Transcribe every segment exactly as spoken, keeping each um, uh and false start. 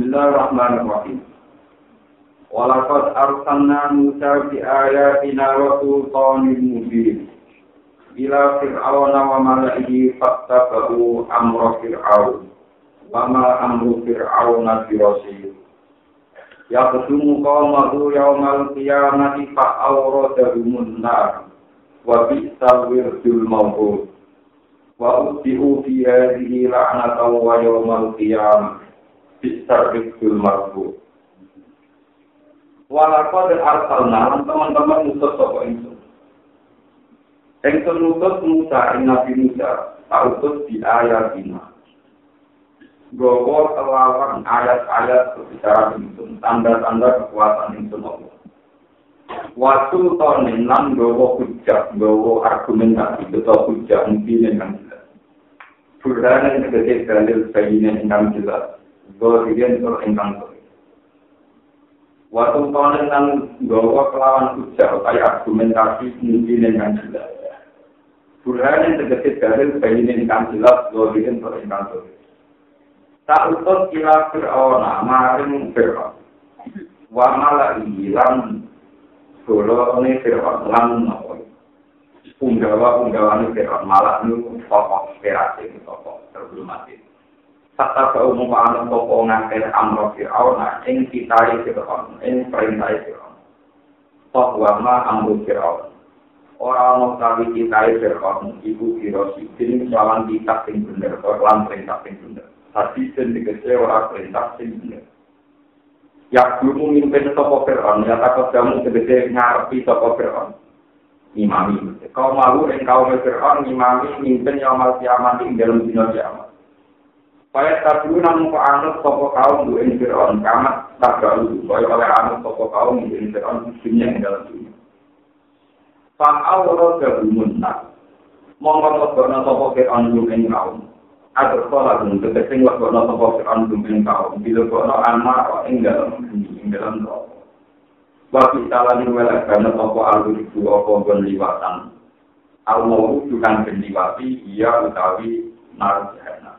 Bismillahirrahmanirrahim. Walaqad arsalna Musa bi ayatina wa sultanin mubin ila fir'auna wa mala'ihi fattabahu amra fir'aun wa ma amru fir'auna birasih yaqdumu qawmahu yawmal qiyamati fa'awradahumun nar wa bi'sal wirdul mawbud wa utbi'u fi hadhihi la'natan wa yawmal qiyamah bi'sal wirdul mawbud. Walaqad arsalna teman-teman mutus sapa ingsun Engkau nutus Musa, Nabi Musa, tautus di ayat ini. Gowo kelawan ayat-ayat kebicaraan itu, tanda-tanda kekuatan itu. Waktu tahun enam, gowo hujah, gowo argumentasi, gowo hujah, mungkin yang jelas. Burhan yang terdekat dalil bayinan yang jelas, gowo dirian terengkang. Waktu tahun enam, gowo kelawan hujah, kayak argumentasi, mungkin yang jelas. Burhan yang terdekat dalil bayinan yang jelas, gowo dirian terengkang. Tak utus ila Fir'auna, maring Fir'aun. Wa mala'i lan golone Fir'aun, lan nopo. Punggawa-punggawane Fir'aun, malah niku tokoh Fir'aun, tokoh terhormat. Sata kaum ana tokoh ngangkat amro Fir'auna, ing kitari Fir'aun, ing perintah Fir'aun. Toh wa ma amru Fir'aun. Ora ana kawi kitari Fir'aun, iku kirosi, sing lawan kitab sing bener, lan perintah sing bener. Tapi sendiri orang perintah sendiri. Ya, belum mimpin toko peron. Ya, takut kamu sebetulnya ngarepi toko peron. Imami. Kau malu dan kau peron. Imami mimpin yang amal kiamat di dalam dunia kiamat. Paya tabiu namun kau anut toko kau mungkin peron. Kamat tak galu. Paya oleh anut toko kau mungkin peron. Dunia yang dalam dunia. Faal roh galumun tak. Mongkot berna toko peron mungkin kau. Agar sekolah itu, ketika orang-orang terpaksa dumpin kau, bila orang-orang anak yang dalam dunia, yang dalam roh. Bagi salah ini, karena tokoh al-Qur'an juga berliwatan. Al-Mawud juga berliwati, ia utawi narjana.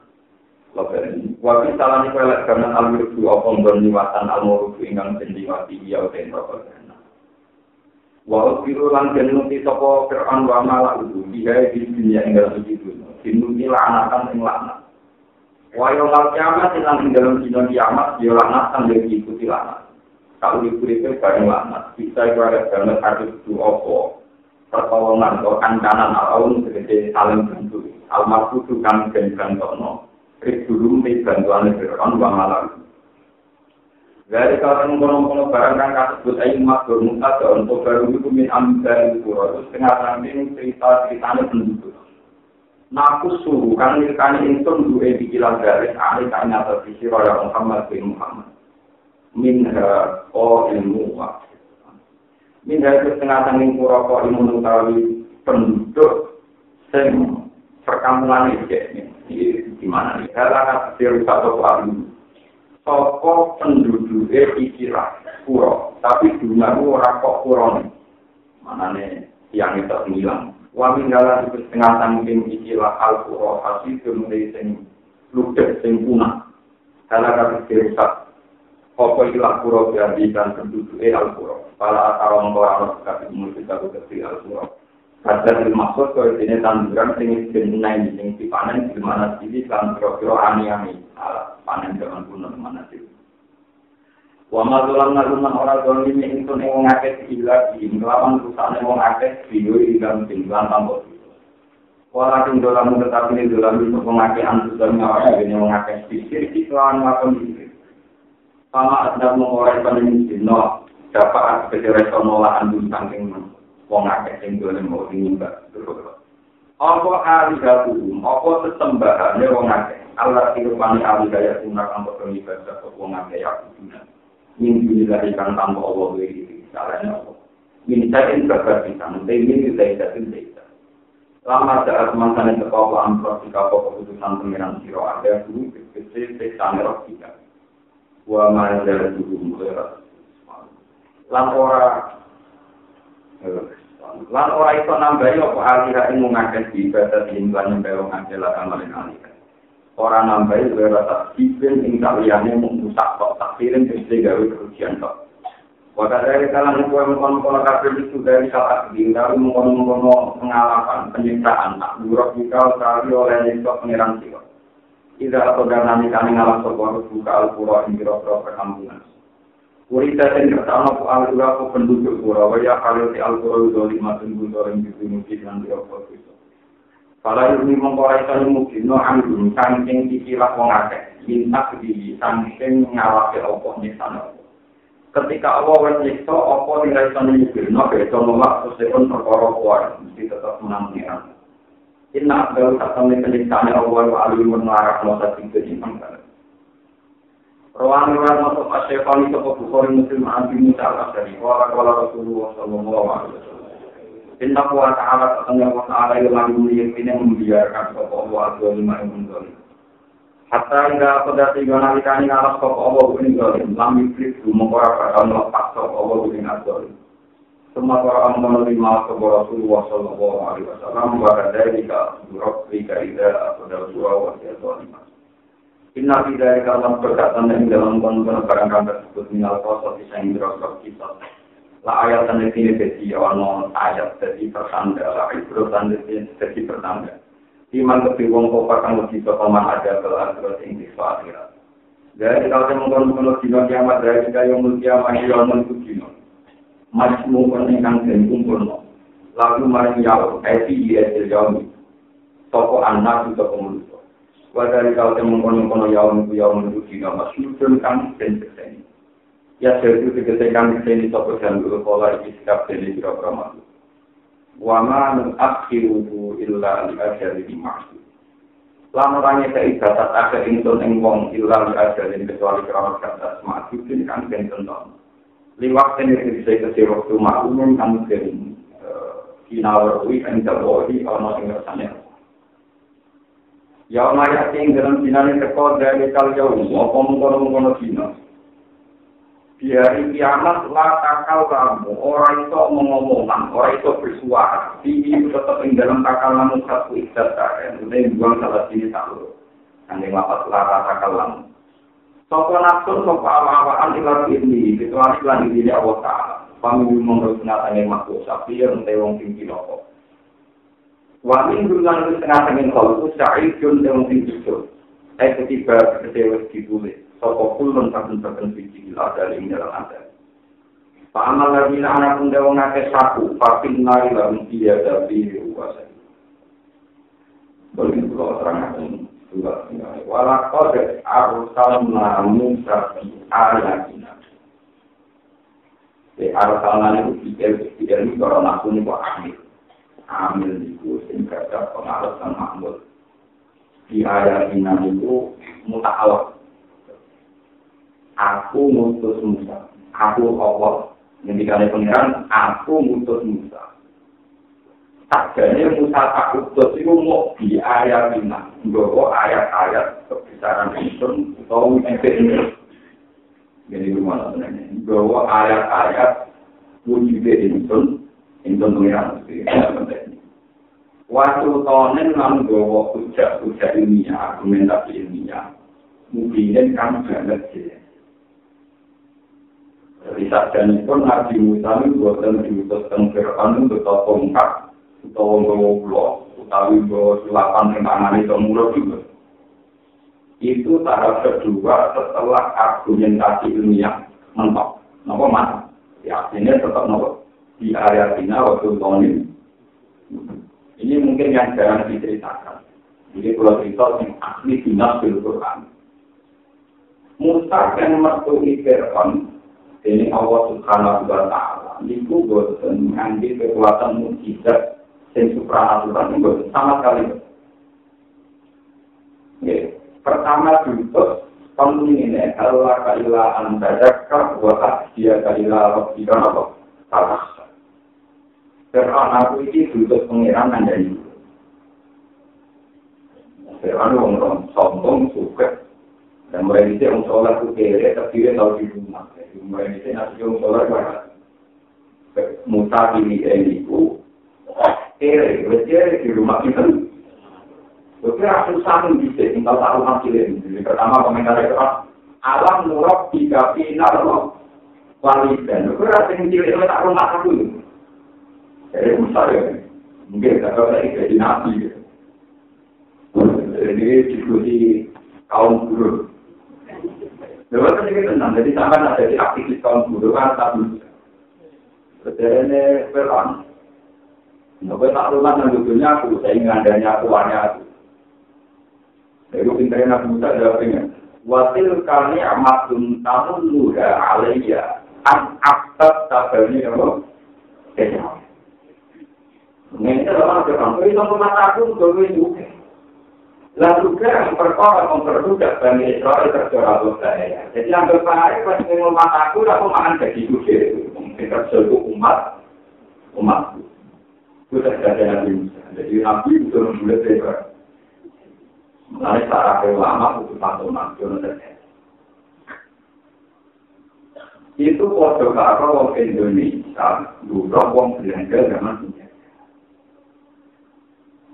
Bagi salah ini, karena al-Qur'an juga berliwatan, al-Mawud juga berliwati, ia utawi narjana. Walau birulang jenuti tokoh Qur'an wa malak itu, dia di dunia yang dalam dunia. Dinuni laknatan yang laknat. Wayang kiamat yang dalam dunia kiamat, dia laknatan yang diikuti laknat. Kalau diikuti bareng laknat, bisa ada banyak artis duopo, pertolongan atau kancanan alaun sebagai saling bantu. Almarhum tukang gantono, ridulum di bantuan Fir'aun wa malam. Dari kalangan kono-kono barang kang kasebut aing matur muta untuk baru min amdan pura setengah samping cerita-ceritane penduduk. Naku suhu, kan nilkani insun duwe dikilang garis ahli kanya terbisi roya Muhammad bin Muhammad minha o ilmu wa minha itu setengah sanging pura-pura ilmu nutawi penduduk sem perkampungan ini di mana ini halakan serupa toko alim toko penduduknya dikilang pura tapi dunia itu rakok pura mana nih yang itu ngilang Wamin dalam setengah tanggung ikilah al-Qur'an hasil kemudian sing lukis sing punah dalam kasus terusak apa ikilah Qur'an dihadirkan penduduk al-Qur'an pala atawang orang berkata mulut aku kecil al-Qur'an kadar dimaksud kalau ini tanduran sing jenai sing dipanen di mana sini kan kira-kira ani-ani panen dengan punah mana sini Wama dolam naruman orang dolim yang itu yang ngakes ilah diim Kelapan perusahaan yang ngakes video ilam tinggalan tambah Walakin dolam tetapi ini dolam itu ngakes antusan ngawal yang ngakes Fisir iklawan ngakon fisir Sama adab mengorai pandemi jino Dapat segerai sonolaan dulu sangking Wong ngakes yang dolim mau diimba Apa alihatuhum, apa sesembahannya wong ngakes Allah sirupani alihaya sunak angkot pengibadah wong ngakes yakudunan Minggu dilarikan tanpa Allah beri caranya Allah. Mintain berkaitan, temin dilarikan tidak. Lama saat mantan yang terpakai amplop jika keputusan pengiran siro ada dulu kecil seksanerok tidak. Wah mana dari dulu mulai. Lan ora, lan ora itu nambahi apa aliran mengakai ibadat himpunan belong ajalah amalan aliran. Orang nambahi berasal sifat yang kaliannya memusak hasilin mesti gawe kerugian kok. Wakadari kalangan kue mengkono-kono kafir itu dari saat dinggawi mengkono-kono pengalaman penyintaan tak buruk jika sekali oleh Yesus pengirang siwa. Tidak atau danami kami ngalah sebuah buka al-pura ingiro-pura perkampungan. Kurita yang pertama al-pura aku penduduk pura waya kalil di al-pura udholi masin buntor yang dibunuhi dengan diopor itu. Kalau ini mengkorekan mungkin no anggun saking dikilak wongakek minta kediri saking ngalaki opornya sana. Ketika Allah menyiksa, apa nilai sana nyebirna, beda nolak, sesuai perkara kuat, mesti tetap menang-menang. Ini adalah satu penyiksaannya Allah wa alim menarak masa tiga iman. Ruang-ruang masuk asyafani sopa Bukhari Muslim anti musyarakat dari wala-wala Rasulullah shallallahu alaihi wasallam. Ini takwa ta'ala ta'ala ta'ala yang membiarkan sopa Allah al-Zulima iman zalim. Hatta hingga pada tiga nalikan yang alas kok Allah ini zalim, lami klikku mengkorak-korak melepas kok Allah ini zalim. Semua orang menerima sebuah Rasulullah shallallahu alaihi wasallam wakadaika buruk rikaidah atau daljua wajah zalimah. Inna bidaika dalam perkataan yang dalam konten barang-barang tersebut minal kosok kisah yang dirosok kisah. La ayat dan disini besi awal ayat jadi pertanda, la ibrot dan disini jadi pertanda. Iman ketiwong kopak yang lebih sopaman ada telah terus ingin disuatirat. Dari kalau yang mengkonon-konon dino kiamat, dari kita yang mulkiamah yang mengkonon majmu peningkan dan kumpulno. Lalu maring yaw, evi yaitu yawmi. Toko anak juga pengulusok. Wadari kalau yang mengkonon-konon yawmi yaw mengkonon dino masyurkan kan dan keseni. Ya sertu kegesekan keseni toko dan berkola iskap dan dikira-kira makhluk. Wama nukakhiruhu illa li'ajari dimaksud. Lamurannya seibatat ada insun engkong illa li'ajari kecuali kerawat kata semati ini kan benton-ton. Liwakten yang bisa kesih waktu ma'umun kan kering Kinawarui anjalohi ono ingersannya. Ya umayati yang dalam dinari teko dari kal jauh ngopong kono-kono dina. Biar kiamat lah takal kamu, orang itu mengomongan, orang itu bersuara. Ini tetap yang dalam takal kamu satu ikhlas kalian. Sudah buang salah sini satu. Yang dimaksud lah takal kamu. Sopo nafsu, sopo awal-awaan ikhlas ini, kecuali lagi diri Allah Ta'ala. Pamilu mengeruskan yang makhluk sapi, yang tewong tinggi loko. Wamin berlalu setengah tengin kalau syahid, yang tewong tinggi loko. Eh ketiba, kecewa ditulis. Sopokul lontakan berkendisi gila dari minyak anda. Pak Amal lagi anak undang ngake saku, papin nari lalu dia dari uasa. Boleh pulau terangkan juga. Walakodet arusal namu sapi alakina. Di arusal namu pikir pikir ni kalau aku ni buat amil, amil dikusin kerja pengarusan makmur. Di alakina itu mutawat. Aku mutus Musa. Aku Allah. Nanti kalian pengiran, aku mutus Musa. Takjanya Musa tak utus itu mau di ayat lima. Bahwa ayat-ayat kebesaran itu atau M P N. Jadi rumah sebenarnya. Bahwa ayat-ayat wujudnya itu, itu pengiran. Waktu tahun ini bahwa ujar-ujar ilmiah, argumentasi ilmiah. Mungkin kan banget sih. Jadi sajian itu Nabi Musa itu buatan diutus tenggeran untuk tongkat, atau ngomong-ngomong, atau ngomong-ngomong tangan itu murah juga. Itu tahap kedua setelah argumentasi ilmiah mentok. Kenapa mana? Ya, ini tetap mentok. Di area Bina waktu tahun ini. Ini mungkin yang jarang diceritakan. Jadi kalau cerita yang asli Bina Al-Quran. Musa yang mertuhi Fir'aun, ini Allah Subhanahu wa Ta'ala niku boten ngangge kekuatan mujizat sing supranatural niku sama sekali. Nggih, pertama itu penting nek Allah kaila antaraka wa ta'diya kaila rabbika Allah. Salah. Karena aku iki butuh pengiran andani. Sewan wong ron sombong suket. Dan mulai itu yang sholat itu kere, tapi dia tahu di rumah. Mulai itu yang sholat itu Musa pilih eliku, kere, kere di rumah itu. Tapi aku sanggup bisa, tinggal taruh hasilnya. Pertama komentarnya keras, alam murab tiga final lo walidan. Kau rasa yang cilik itu tak rumah aku. Jadi usah ya. Mungkin tak kau lagi jadi nabi. Jadi diskusi kaum buruh. Lewat kan kita tenang. Jadi sama nak jadi aktivis kaum buruh kan tak bisa. Jadi pelan. Nopo tak rumah nanduknya aku. Saya ingin adanya aku aku. Jadi pinternya aku tak jawabnya. Wasil kami amatum tamun luha alaiya an aktab tabelnya apa? Kayaknya ini adalah orang-orang itu memang takut juga lalu juga perkara memperludak Bani Israel terjorah saya jadi yang berpahari pas memang takut aku makan gaji juga mungkin terjorah umat umatku itu terjadi Nabi Musa jadi Nabi itu membuat saya mengenai secara ulama butuh pantunan itu foto karo wong Indonesia dulu wong Belanda zaman penjajah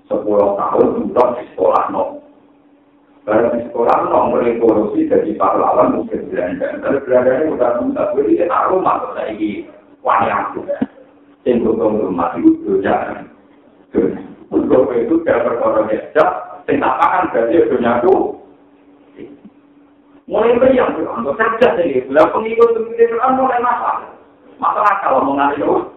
sepuluh tahun dulu di sekolah no barang di sekolah no merevolusi dari pahlawan muslim Belanda kalau Belanda itu udah muda beli taruh masuk lagi wayang juga cenderung rumah itu dosa untuk itu tidak berkorban jejak tentang makan berarti itu nyatu. Mulai bayang, kalau kerja sendiri, bila pengikut sendiri kan mulai masalah. Masalah kalau mengalir,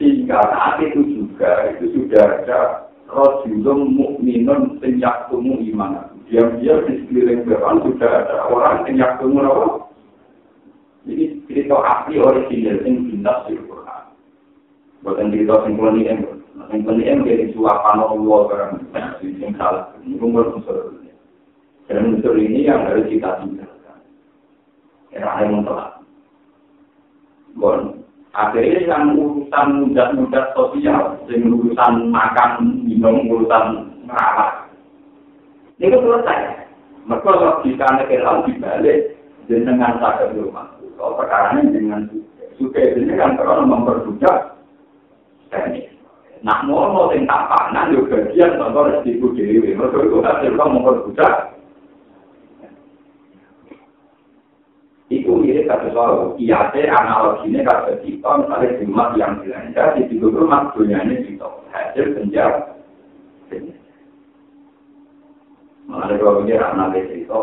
sehingga saat itu juga itu sudah ada rojulun mukminun senyak tumu iman. Diam-diam di sekeliling Quran sudah ada orang senyak tumu apa? Jadi cerita asli original yang bintang di Quran. Bukan cerita simpulan ini. Yang penting menjadi suapan Allah barang yang salah ini unsur ini dan unsur ini yang harus kita tinggalkan era yang telah bon akhirnya yang urusan mudah-mudah sosial yang urusan makan minum urusan merawat ini selesai mereka logika negara dibalik dengan sakit rumah kalau perkaranya dengan suka ini kan terlalu memperbudak teknik. Nah, mau tentang panan juga dia contoh resiko dewi. Mereka itu hasil kamu memperbudak. Itu mirip kata soal. Iya, analoginya kata kita misalnya rumah yang Belanda di situ rumah dunianya kita hasil penjara. Malah kalau bicara analogi itu,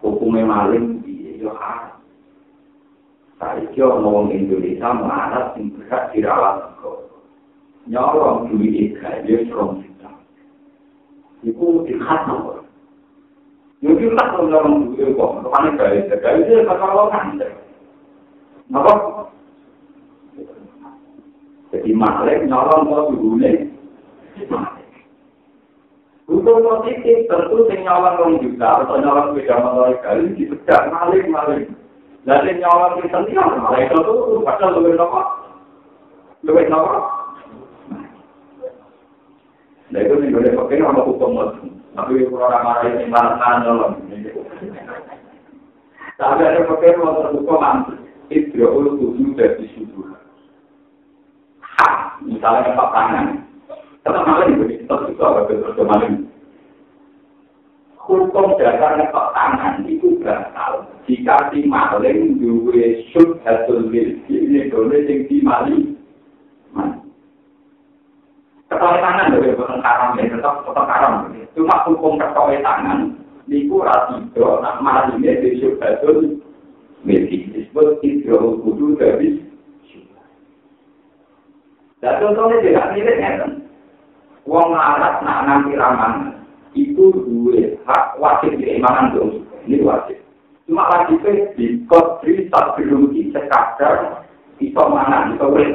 hukumnya maling dia yo ah. Tadi kau ngomong Indonesia mana sih berat dirawat kok? Nyorong duit ikhlas dia serong kita. Ibu ikhlas nomor. Jadi tak nyorong duit kok. Kapan kali sekali dia kalau kan. Apa? Jadi malek nyorong kok duit. Untuk motif tentu sing nyorong juga atau nyorong beda motor kali dipedak malek-malek. Lalu nyorong sing malek itu padahal luwih nopo? Luwih nopo? Nah itu nih boleh pakai nama hukum mas, tapi orang marah ini marah nolong. Tapi ada pakai nama hukuman istiqomah tujuh dari tujuh. Hah, misalnya apa tangan? Tetap malah diberi tetap itu apa berdoa. Hukum dasar apa tangan itu berasal jika si maling dua shoot hasil milki ini boleh yang si maling. Ketoleh tangan dari bukan karam ya, tetap tetap karam. Cuma hukum ketoleh tangan, niku rasido, nak malah ini dari syurga itu milik disebut idrol kudu dari syurga. Dan contohnya tidak miliknya kan, uang larat nak nanti ramangan, itu dua hak wajib diimanan dong, ini wajib. Cuma wajibnya di kodri tak berlumki sekadar, itu mana, itu boleh.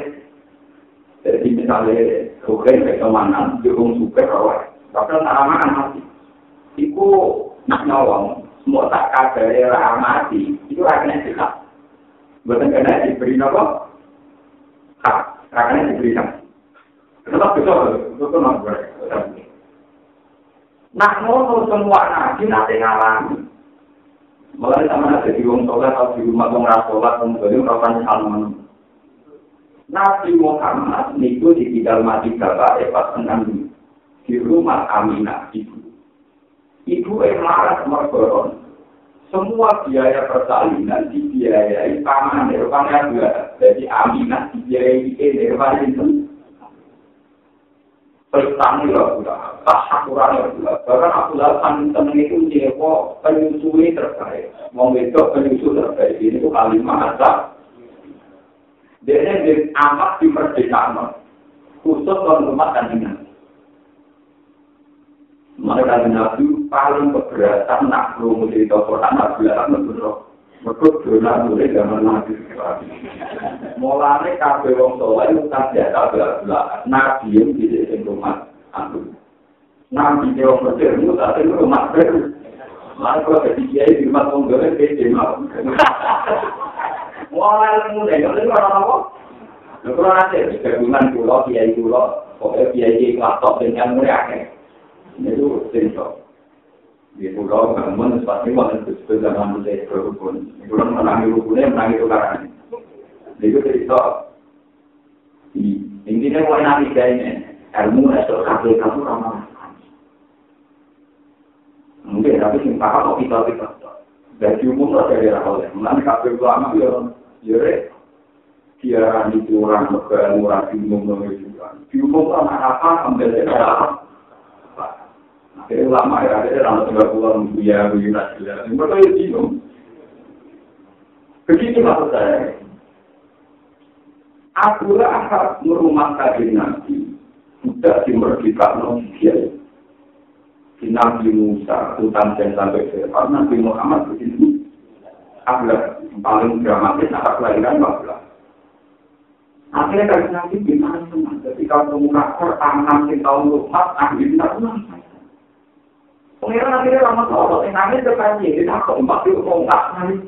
Jadi misalnya rugen kayak mana, diurung super awal, tapi tanaman mati. Iku nak nyolong, semua tak kader era mati, itu akhirnya hilang. Bukan karena diberi nopo, tak, akhirnya diberi nopo. Tetap betul, betul nopo. Nak nyolong semua nak, kita tinggalan. Malah sama ada diurung solat atau diurung macam rasolat, kemudian rapan salman. Nabi Muhammad niku ditinggal mati bapak pas enam di rumah Aminah ibu. Ibu yang malas mergoron. Semua biaya persalinan dibiayai paman Nirwana dua. Jadi Aminah dibiayai Nirwana itu. Bertanggung jawab, tak kurang jawab. Bahkan aku lakukan tentang itu jeko penyusui terbaik. Mau bentuk penyusu terbaik ini tu kalimah asal. Dia ni amat diperdekaan. Khusus dalam rumah kandungan. Mereka menabuh paling keberatan nak berumur di Tokoran nak belajar menurut menurut jurnal mulai zaman Nabi. Mulanya kafe wong soleh bukan jatah belajar Nabi yang di rumah aku. Nabi yang belajar itu tak di rumah aku. Malah kalau ketika di rumah orang belajar di rumah. Mulanya mulai dari orang apa? Dari orang asli. Kegunaan pulau, kiai pulau, pokoknya kiai laptop dengan mereka. Itu sensor. Di pulau bangun seperti mana seperti zaman saya berhubung. Pulau menangi hubungan, menangi tukaran. Itu sensor. Intinya warna hijaunya. Ilmu esok kaki kamu ramah. Mungkin tapi simpah kalau kita kita. Dari umum lah dari awal. Mungkin kaki lama dia jere. Tiada di orang bermurah umum menunjukkan. Umum lah apa ambil apa. Jadi lama ya, ada orang tua pulang dia berjuta juta. Mereka itu bingung. Begitu maksud saya. Aku rasa merumah kaji nanti sudah dimerdeka nonsial. Nabi Musa hutan dan sampai sekarang Nabi Muhammad begitu. Ablah paling dramatis atas lahiran ablah. Akhirnya kaji nanti gimana semua. Ketika pemuka Quran nanti tahun lupa akhirnya lupa. Pengiran akhirnya lama soal, nangis depan dia, dia takut empat ribu kongkak nangis.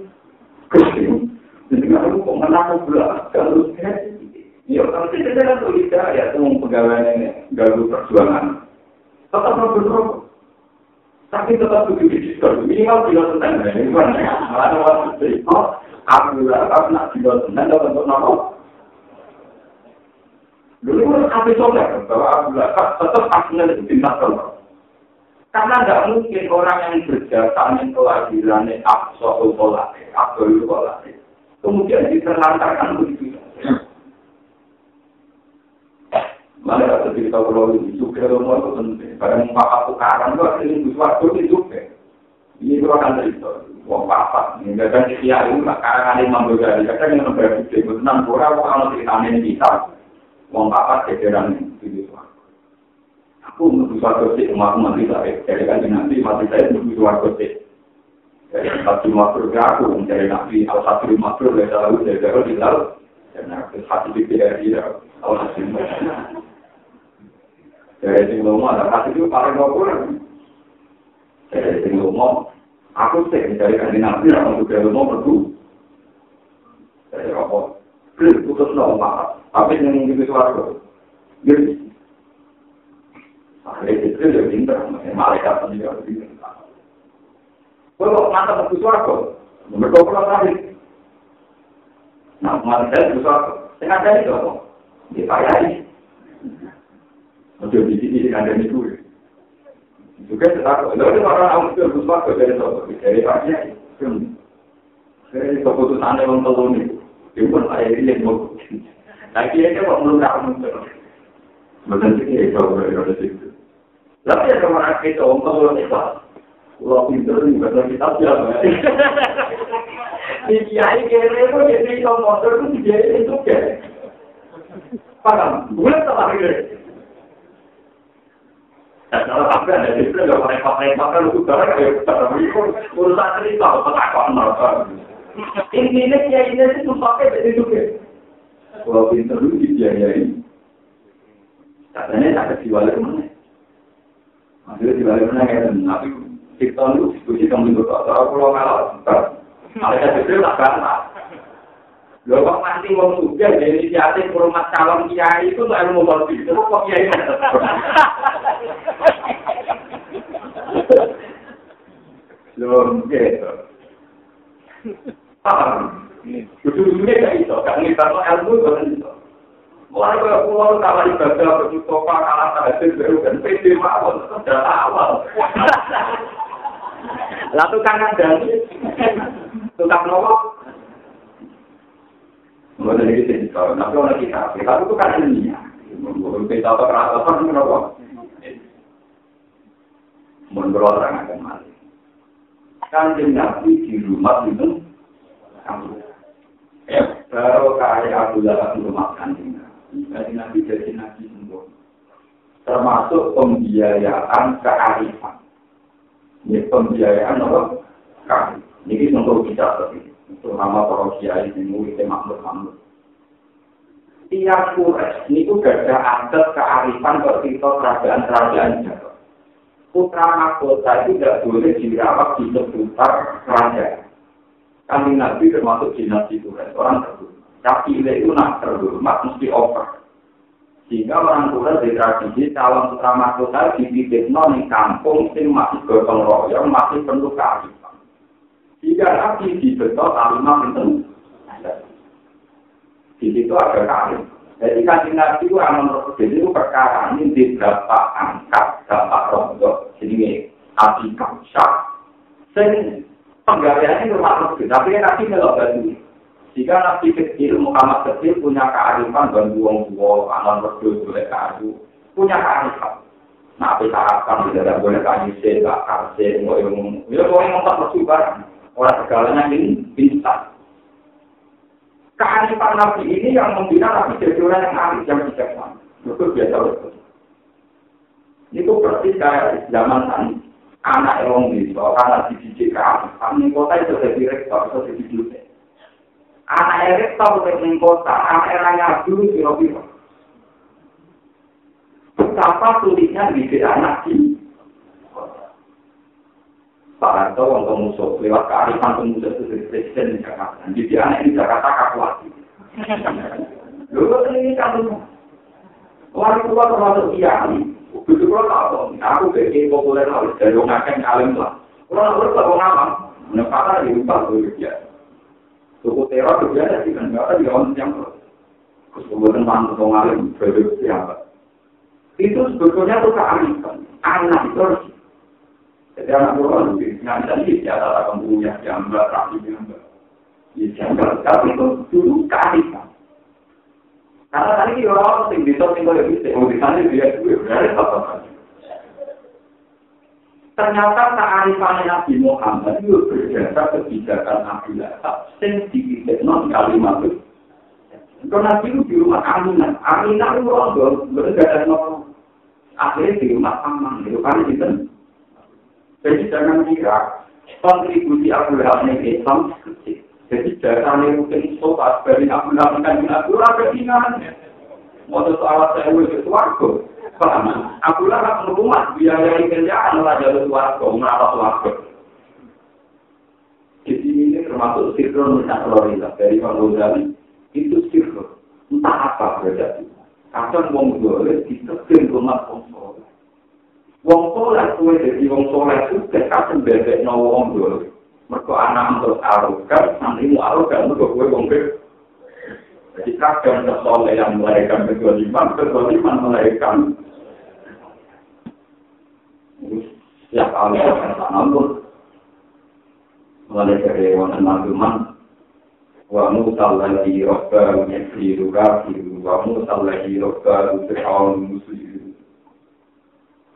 Kesini, jadi kalau kau menang pula, kalau saya, ya kalau saya tidak tulisnya, ya semua pegawainya galau perjuangan. Tetap berdoa, tapi tetap begitu juga. Minimal bila tentang ini, mana ada waktu itu, aku rasa nak bila tentang dapat untuk nama. Dulu pun aku solat, bahwa aku rasa tetap asalnya itu tidak terlalu. Karena tidak mungkin orang yang berjasa yang kelahirannya absoul kolate, absoul kolate, kemudian diterlantarkan begitu. Malah ada cerita kalau di Jogja itu mau penting, pada muka tukaran itu ada yang sesuatu di Jogja. Ini itu akan cerita, uang papat, nggak ada siapa itu, karena ada mampu jadi, kadang yang memberi bukti, berenang pura, kalau ceritanya bisa, uang papat kejadian itu. Aku menuju suatu sih, umatku mati saya. Jadi kan nanti mati saya menuju suatu sih. Jadi satu makhluk aku mencari nabi, al satu makhluk yang selalu dari jauh di laut. Karena hati tidak tidak, al satu. Jadi tinggal mau ada hati itu paling ngobrol. Jadi tinggal mau, aku sih mencari nabi, aku juga mau berdua. Jadi apa? Belum putus lama, tapi yang menuju suatu. Jadi Malaikat itu dia pintar, malaikat penjaga itu pintar. Kalau mata bersuara, mereka pulang lagi. Nah, malaikat bersuara, tengah dari itu, dia payah. Macam di sini ada di tu. Juga tetap, lalu orang orang bersuara dari itu, dari payah. Jadi keputusan dia untuk ini, dia pun payah dia mau. Tapi dia kalau belum tahu macam, macam dia kalau ada situ. Tapi yang kemarin kita omong orang kita, orang pinter ni bukan kita siapa. Di kiai kiri tu jadi orang motor tu kiai itu kiai. Padam, bukan salah kiai. Kalau apa ada di sini kalau mereka mereka lu sudah ada orang ikut urusan cerita petakon mereka. Ini ni kiai ini tu pakai begitu kiai. Orang pinter tu kiai. Katanya tak ada siwal mana. Maksudnya dibalik-balik kayak temen, tapi Victor itu dipuji kamu itu, kalau pulau kalau, malaikat itu tak kalah. Loh kok nanti orang juga, jadi diatik perumat calon kiai itu tak ilmu kalau itu, kok kiai itu. Loh, gitu. Paham? Kudu-kudunya gak iso, gak ngibarno ilmu itu kan iso. Mulai ke pulau kalah ibadah, berjuta kalah tahajud, dan P D awal, sudah awal. Lah tukang ngandang. Tukang nopo? Mboten iki sing karo napa ora kita. Kita tukang seni. Mboten kita apa rata apa nopo. Mun boro orang akan mati. Kanjeng Nabi di rumah itu kamu. Ya, baru kaya aku dalam rumah kanjeng Nabi. Kanjeng Nabi jadi Nabi sungguh. Termasuk pembiayaan kearifan. Ini pembiayaan apa? Kami. Ini untuk kita sendiri. Terutama kalau kiai ini muridnya makhluk-makhluk. Tiap Quraisy ini juga ada adat kearifan ketika kerajaan-kerajaan Jawa. Putra mahkota itu tidak boleh dirawat di seputar kerajaan. Kami Nabi termasuk dinasti Quraisy, orang terhormat. Tapi itu nak terhormat mesti over. Sehingga orang Quraisy di tradisi calon putra mahkota dipitihno di kampung yang masih gotong royong, masih perlu kearifan. Jika Nabi dibetot alimah itu ada. Di situ ada kearifan. Jadi kajian Nabi itu akan menurut-urut itu perkara ini di berapa angkat, berapa rongdok, jadi Nabi Kamsah. Sehingga penggaliannya bermakna-urut, tapi Nabi tidak berdua. Jika Nabi kecil, Muhammad kecil punya kearifan, dan buang-buang, anak berdua boleh kearifan, punya kearifan. Nah, kita akan tidak boleh kearifan, tidak karsin, tidak ngomong, tidak ngomong tak bersubaran. Orang segalanya ini pintar. Kearifan Nabi ini yang membina Nabi jadi orang yang arif, yang bijaksana. Itu biasa-biasa. Itu berarti kayak zaman tadi. Anak orang desa, anak dididik kearifan. Ini kota itu jadi rektor, itu jadi dunia. Anak rektor di kota, anak eranya dulu, kira-kira. Betapa sulitnya didik anak di kota. Pak Harto, orang musuh, lewat kearifan pemuda itu dari Presiden di Jakarta. Jadi anak ini Jakarta kakuati. Lalu ini kan semua. Orang tua termasuk kiai. Begitu kalau tahu, aku bagi populer harus dari orang akan kalim lah. Orang harus tahu ngamal. Menempatkan di rumah itu biasa. Suku teror itu biasa, tidak ada di orang yang keseluruhan mantu ngalim, berdua siapa. Itu sebetulnya itu kearifan. Anak itu harus jadi anak orang lebih ngantar di jatah kembunya jambat rapi jambat. Di jambat tapi itu dulu kearifan. Karena tadi orang orang tinggal tinggal di sini, di sana dia dua berapa tahun. Ternyata kearifan Nabi Muhammad itu berdasar kebijakan Nabi Muhammad. Sensitif non kalimat itu. Karena itu di rumah Aminah, Aminah itu orang berada di rumah. Akhirnya di rumah aman, itu kan itu. Jadi jangan kira kontribusi Abu Lahab ini Islam kecil. Jadi jangan mungkin sobat dari Abu Lahab dan Abu Lahab keinginan. Modal soal saya itu suaraku. Karena Abu Lahab rumah biaya kerjaan lah jalur suaraku, merawat suaraku. Jadi ini termasuk sirron dan lorilah dari Abu Lahab itu sirron. Entah apa berarti. Kadang wong boleh ditekan rumah konsol. Wong soleh kuwi dadi wong soleh sugih katon bebek nawa wong loro. Mergo anak terus arogan, santrimu arogan mergo kuwi wong bebek. Jadi kakek ndak soleh yang melahirkan kedua liman, kedua liman melahirkan. Ya kalau ana nambah. Mulai dari wonten manduman. Wa mutallahi rabbahu yasiru rafiru wa mutallahi rabbahu ta'awun muslimin.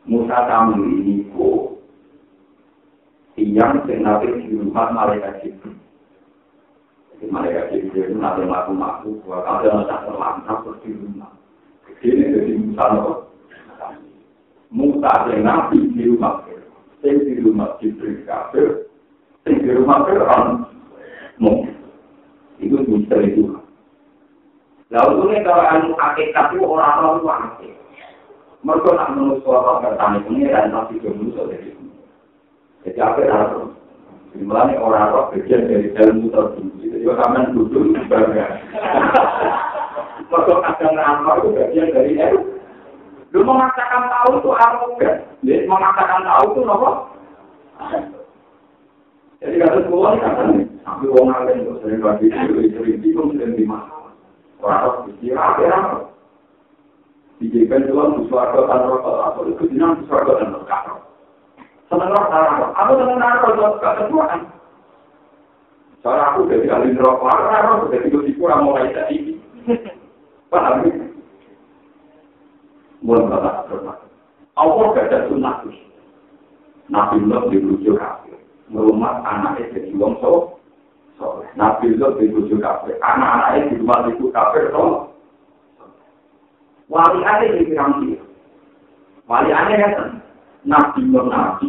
Musa tamu ini ku tiang senapir di rumah malaikat itu. Jadi malaikat itu nanti maku-maku buat ada nafas terlantap di rumah. Ini jadi Musa loh. Musa senapir di rumah. Senapir di rumah Jibril kafir. Senapir di rumah Fir'aun. Mung. Itu misteri itu. Lalu ini kalau anu hakikat itu orang-orang wajib. Mereka nak menulis suara pertanian ini dan masih belum musuh dari sini. Jadi apa itu? Dimulai orang-orang bagian dari dalam musuh tinggi. Jadi orang-orang duduk sebagainya. Mereka kadang ramah itu bagian dari itu. Lu memaksakan tahu itu arogan. Jadi memaksakan tahu itu apa? Jadi kata sekolah ini, tapi orang lain itu sering bagi diri, sering bingung, sering dimakan. Orang-orang istirahat. Dijadikan dalam suara kata-kata atau kejadian suara kata-kata. menor narko, aku seneng narko gak kesukaan. Soalnya aku jadi ahli narko, narko jadi disiku ra mulai tadi. Paham? Mun kata terus. Allah gak ada sunnah. Nabi Nuh dibujuk kafir, merumah anaknya jadi wong so. Soleh. Nabi Nuh dibujuk kafir, anak-anaknya di rumah dibujuk kafir so. Wali aneh di pirang dia. Wali aneh kan? Nabi Nuh nabi,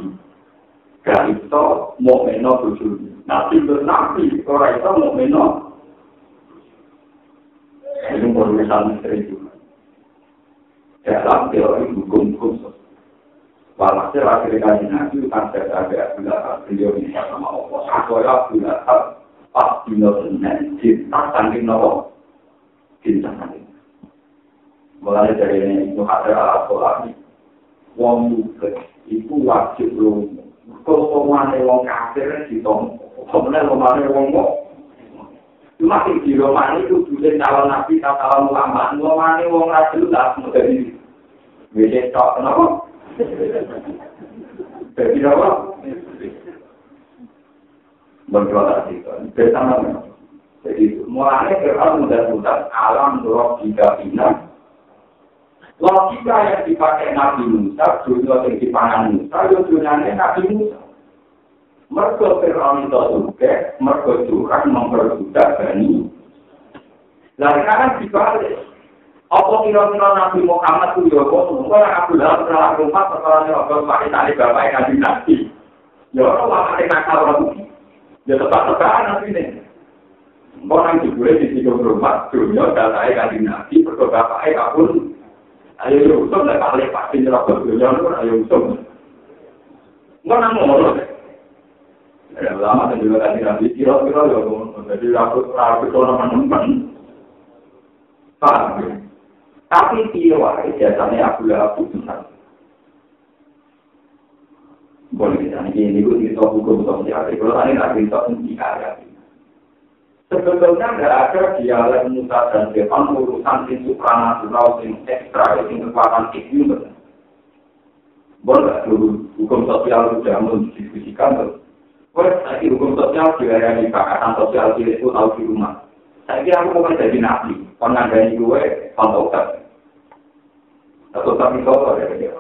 gak itu mukmin bujur. Nabi Nuh nabi, orang itu mukmin. Ini perusahaan misteri juga. Dalam teori hukum-hukum sosial. Walhasil akhirnya kaji nanti kan saya agak bilang beliau ini sama Allah. Saya bilang pasti nolnya cinta saking nol, cinta saking. Mulai dari ini itu ada alat lagi. Wong mukmin itu wajib belum. Kalau mana wong kafir di tom, sebenarnya mana wong muk. Cuma di Roma itu tulen calon nabi, calon ulama, mana wong rasul lah menjadi. Beda tak kenapa? Jadi apa? Berdoa tadi kan. Pertama memang. Jadi mulanya berawal mudah-mudahan alam logika bina. Logika yang dipakai Nabi Musa, dunia yang dipakai Musa, dunianya Nabi Musa. Mergo berawal itu juga, mergo curang memperbudak bani. Lain kan dibalik. Apa kira-kira Nabi Muhammad itu ya kok semua yang aku dalam dalam rumah persoalannya orang pakai tali bapak yang nabi nabi ya orang pakai nakal orang itu ya tetap-tepakan nabi ini orang juga di tiga rumah dunia datanya nabi nabi berdoa bapaknya kabur ayo diusung lah paling pasti nyerobot dunia ayo diusung orang ngomong ya lama dan juga tadi nabi kira-kira ya jadi aku terlalu teman-teman paham ya. Tapi piwai biasanya aku lah aku susah. Boleh misalnya ini gue cerita hukum tentang siapa? Kalau tadi nggak cerita tentang siapa? Sebetulnya nggak ada dialog Musa dan Fir'aun urusan sing supranatural, sing ekstra, sing kekuatan itu. Boleh hukum sosial sudah mendiskusikan tuh. Boleh tadi hukum sosial juga di pakatan sosial itu tahu di rumah. Saya kira aku bukan jadi nabi, pengandai gue pantaukan. Atau tapi sopor ya dia.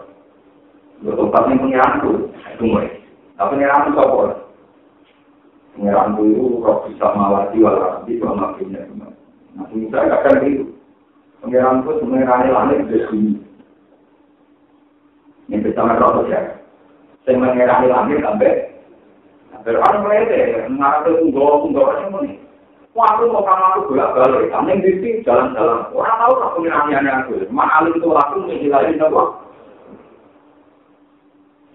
Betul tapi pengiranku, semua. Tapi pengiranku sopor. Pengiranku itu kalau bisa mawati waladi sama punya semua. Nah saya nggak akan itu. Pengiranku sebenarnya langit di sini. Yang pertama kalau saya, saya mengirangi langit sampai. Berapa meter? Ngarang gol gol semua ni. Waktu mau kamu bolak balik, kamu di jalan-jalan. Orang tahu tak pengirangannya aku. Maklum itu aku menghilangin doa.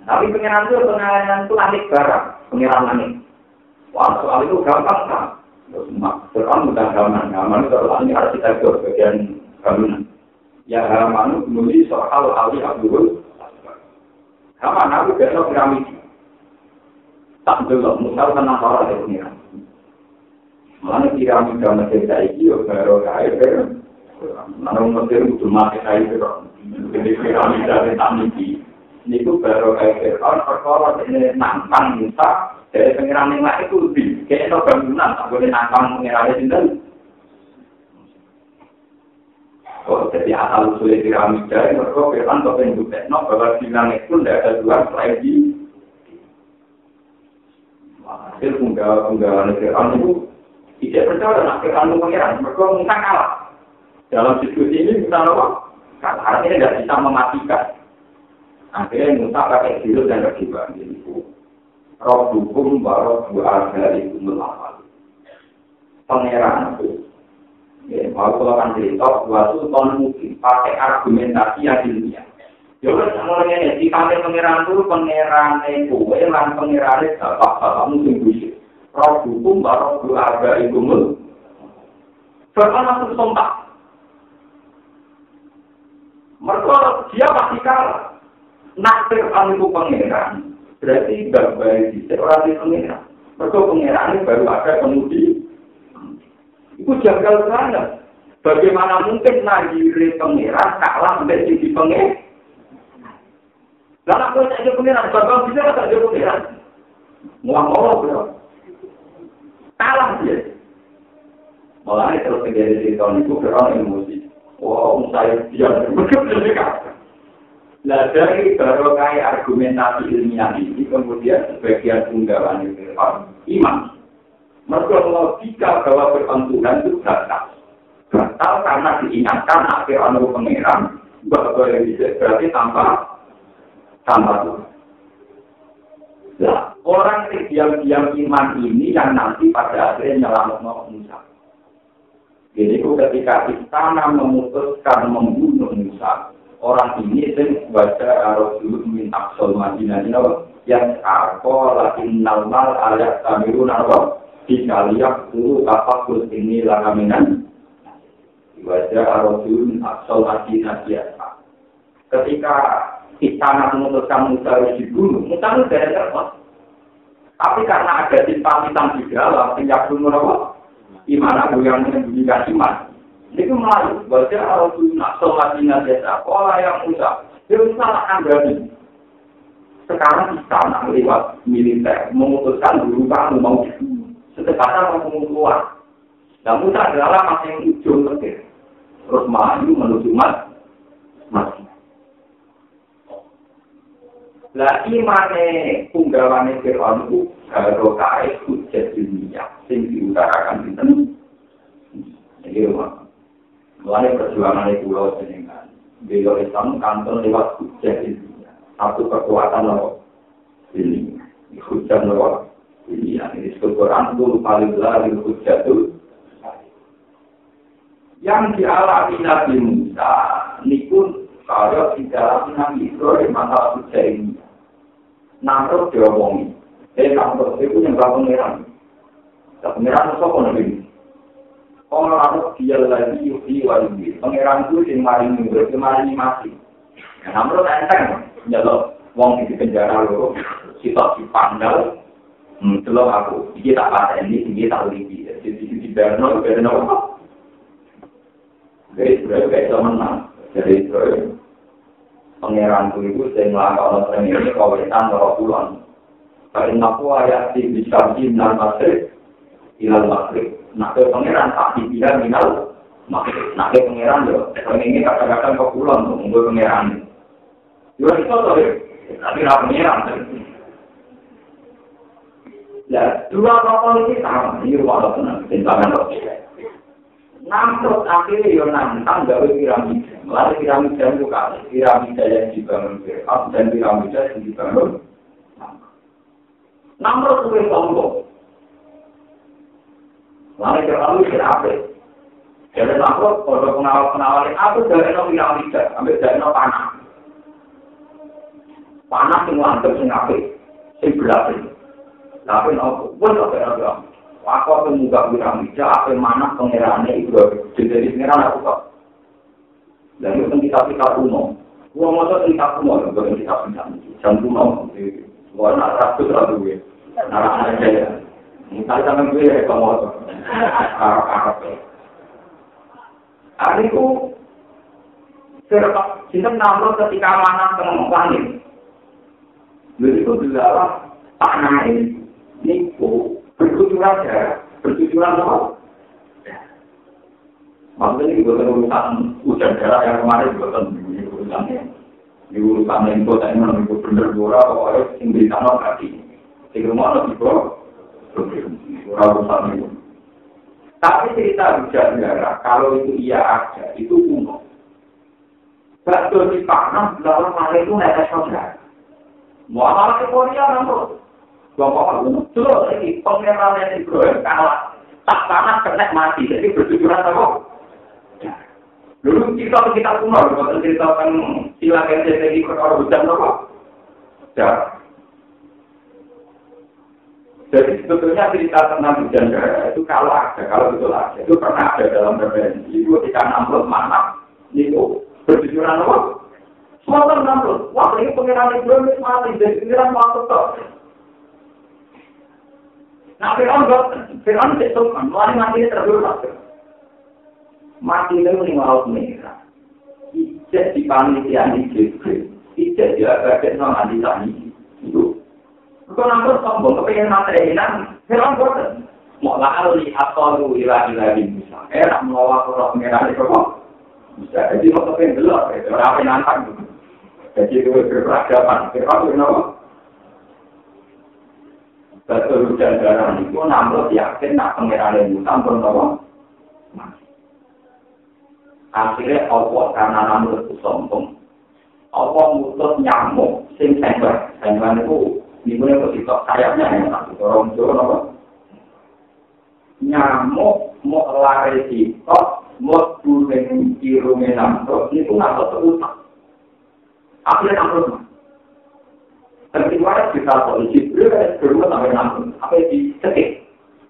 Tapi pengirangan itu pengirangan itu langit barang, pengirangan ini. Wah soal itu gampang tak? Terang bukan gaman, gaman itu langit arsitektur bagian bangunan. Ya gaman itu menulis soal Ali Abdul. Gaman aku besok piramid. Tak belum, musal tenang orang dari pengirangan. Mana piramida Mesir saiki yo karo kae per. Nang Mesir kudu mati kae per. Jadi piramida tenan iki niku karo kae per. Ana perkara dene nantang Musa, dene pengiran ning lak iku di. Kene bangunan tak boleh nantang pengiran sinten. Oh, tapi asal usul piramida mergo peran kok ing dipetno bahwa dinane iku ndak ada luar selain di. Wah, hasil penggawean piramida niku tidak percaya nak kekandung pengiran, mereka minta kalah. Dalam diskusi ini minta kalah, karena ini tidak bisa mematikan. Akhirnya minta pakai sirup dan berkibar. Jadi, roh hukum baru dua hari itu melawan. Pengiran itu, kalau akan cerita suatu tahun mungkin pakai argumentasi yang ilmiah. Jadi, orang ini di kantor pengiran itu pengiran itu, elang pengiran itu bapak-bapak mungkin busuk. Roh hukum, baru keluarga itu mulu. Bahkan langsung sontak. Mereka dia pasti kalah. Naktir anu pengeran, berarti tidak baik di teori pengeran. Mereka pengeran baru ada pengemudi. Itu janggal sana. Bagaimana mungkin nagire pengeran kalah dari sisi pengeran? Karena aku tak jumpa miran, bang bisa tak jumpa miran. Muang-muang bro. Kalah dia. Malah itu terjadi di tahun itu berani emosi. Wow, saya dia betul-betul kata. Nah dari berbagai argumentasi ilmiah ini kemudian sebagian unggahan itu imam. Mereka logika bahwa berpantulan itu batal. Batal karena diingatkan akhir anu pengeram bahwa yang bisa berarti tanpa tanpa tuh. Nah, orang diam-diam iman ini yang nanti pada akhirnya nyelamatkan Musa. Jadi ketika istana memutuskan membunuh Musa, orang ini sing baca Rasul min Aqsal Madinah yang arko lakin nalmal ayat tamirun arwah dikaliak dulu apapun ini lakaminan baca Rasul min Aqsal Madinah biasa. Ketika istana memutuskan Musa harus dibunuh, Musa itu tidak terlepas. Tapi karena ada simpatisan di dalam, sejak dulu arwah iman aku yang menyembunyikan iman. Itu malu, baca Al-Quran, Al-Quran, pola yang usah. Dia salahkan berani. Sekarang istana lewat militer memutuskan dulu kamu mau dibunuh. Secepatnya kamu keluar. Dan Musa adalah masih yang ujung terakhir. Terus maju menuju mat, mati. Lah imane punggawane Fir'aun itu karo kae hujjah dunia sing diutarakan pinten. Jadi rumah. Mulai perjuangan di pulau jenengan, beliau Islam kantor lewat hujjah dunia. Satu kekuatan loh, ini hujjah loh, ini yang disebut Quran itu paling lari hujjah itu. Yang dialami Nabi Musa, nikun kalau tidak nabi itu di mata hujjah ini, nampol diomongi, eh nampol itu yang tak pengiran, tak pengiran sokong nabi. Orang lalu dia lagi yuki walubi. Pengeran itu yang mari mundur, yang mari mati. Yang namun enteng, jadok. Wong di penjara lho, sitok di pandal. Hmm, jadok aku. Iki tak pateni, iki tak ligi. Jadi di Berno, Berno apa? Jadi sudah kayak teman. Jadi pengeran itu yang melakukan pengeran kawasan Rokulan. Karena aku ayat di Bisharjim dan Masrib, Ilal Masrib. Nak ke pengeran tak dibilang minal, nak ke pengeran yo. Ini kadang-kadang ke pulang untuk menggul pengeran. Yo itu tapi tapi nak pengeran. Ya dua kapal ini sama, ini walau pernah tindakan berbeda. Nampak akhirnya yo nantang dari piramida, melalui piramida itu kali piramida yang dibangun Fir'aun dan piramida yang dibangun. Nampak sudah sombong. Lalu terlalu berapa? Jadi aku pada pengawal-pengawal aku dari no piramida, ambil dari no panah, panah semua hampir sengape, sebelah ini, tapi aku pun tak berapa. Aku pemuda piramida, apa mana pengerannya itu jadi pengeran aku tak. Dan itu kita kita kuno, gua mau tuh kita kuno, bukan kita kita jangan kuno, gua nak ratus ratus ya, nak aja. Minta tangan gue ya, kamu otot. Arab-Arab. Adikku, serap, cinta namrud ketika mana tengok langit. Lalu itu adalah tanah ini, niku berkucuran ya, berkucuran apa? Maksudnya ini bukan urusan hujan darah yang kemarin, bukan ini urusan ini urusan yang kota ini menurut bener-bener oleh sendiri tanah kaki. Sehingga mau ada juga itu. Tapi cerita bujangga, kalau itu iya aja, itu kuno. Batu di panah, belakang mana itu naik saudara. Mau apa lagi Korea nampol? Bapak kuno, terus lagi pengenalan yang dibuat kalah. Tak panah kena mati, jadi berjujuran apa? Dulu cerita kita kuno, bukan cerita tentang silakan jadi orang bujang apa? Dah. Jadi sebetulnya cerita tentang bujangga itu kalau ada, kalau betul ada, itu pernah ada dalam referensi. Itu ketika enam puluh mana, itu berjujuran apa? Semua enam puluh. Wah, ini pengiran itu belum mati, jadi pengiran mau tetap. Nah, Fir'aun itu, Fir'aun itu ditutupan, mulai matinya terdurulah. Mati itu lima ratus meter. Ijek di panitian, ijek. Ijek jadi agak kenal nanti tani itu. Kau nampak sombong, kepengen materi nang, heran kau kan? Mau lali atau lu hilang hilang bisa? Eh, nak melawak orang merah itu kok? Bisa, jadi mau kepengen gelap, orang yang nantang itu. Jadi itu berperadaban, berapa kenapa? Betul dan darah itu nampak yakin nak merah itu tampon apa? Akhirnya Allah karena nampak sombong, Allah mutus nyamuk, sing tembak, tembak itu. Dimulai ke situ, sayapnya yang tak dorong dorong apa? Nyamuk, mau lari situ, mau turun di rumah nampak, itu nampak terutak. Akhirnya nampak terutak. Tertiwara kita soal Jibril, berumah sampai nampak, apa dicetik.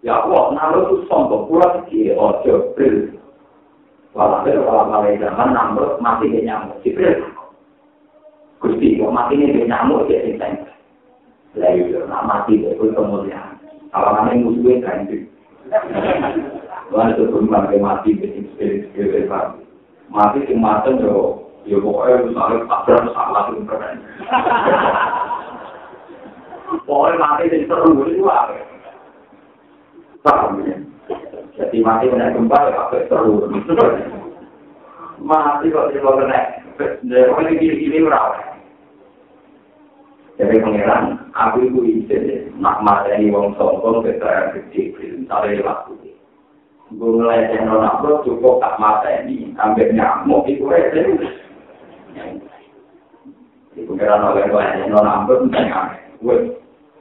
Ya Allah, nampak itu sombong, kurang di ojo, Jibril. Walaupun walaupun zaman nampak, matinya nyamuk, Jibril. Gusti, matinya nyamuk, dia ditengah. Lalu nak mati itu kemuliaan. Kalau nama musuhnya kan itu, bukan sebelum mati begitu mati kematian yo, yo pokoknya misalnya tabrak salah itu pernah. Pokoknya mati itu seru itu apa? Sahamnya. Jadi mati kena gempar apa seru? Mati kalau tidak kena, jadi kiri berapa? Jadi pengeran, aku itu izin, nak mateni wong sombong, keterangan kecil, misalnya laku. Gue mulai channel nabro, cukup tak mateni, sampai nyamuk, itu rezim. Jadi pengeran oleh mulai channel nabro, entah nyamuk. Gue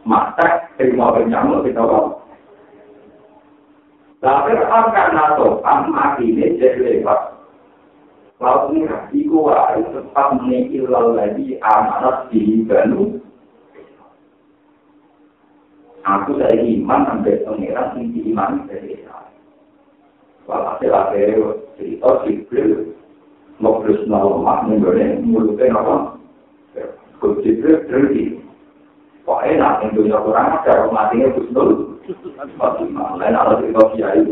masak, terima bernyamuk, kita kok. Tapi angkat nato, amat ini jadi lewat. Laut merah, itu harus tetap menikil lagi amanat di Banu. Aku dari iman sampai pengeran tinggi iman dari Israel. Walhasil akhirnya cerita Jibril ngobrol normal mengenai mulutnya apa? Kau Jibril terus. Wah enak tentunya orang cara matinya busnul. Lain ada cerita kiai.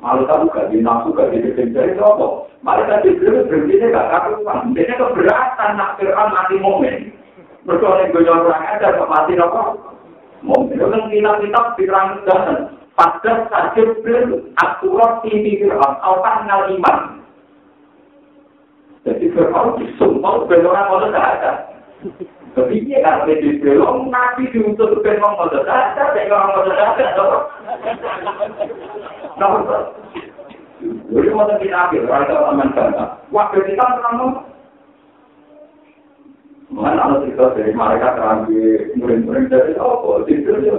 Malaikat juga di nafsu juga di kejar itu apa? Malaikat Jibril berhentinya gak karuan. Dia keberatan nak Fir'aun mati momen. Bersoalnya goyang orang ajar mati apa? Mungkin kitab-kitab diterangkan pada sajib beraturah tipi Fir'aun al-Tahnal Iman. Jadi Fir'aun disumpah benar-benar kalau tak ada. Tapi dia kalau di belong nabi diutus benar-benar kalau tak ada, benar-benar kalau tak ada. Jadi masa kita ambil, ada teman-teman. Waktu kita terang-teman. Mungkin anak kita dari mereka terambil murid-murid dari apa? Itu dia.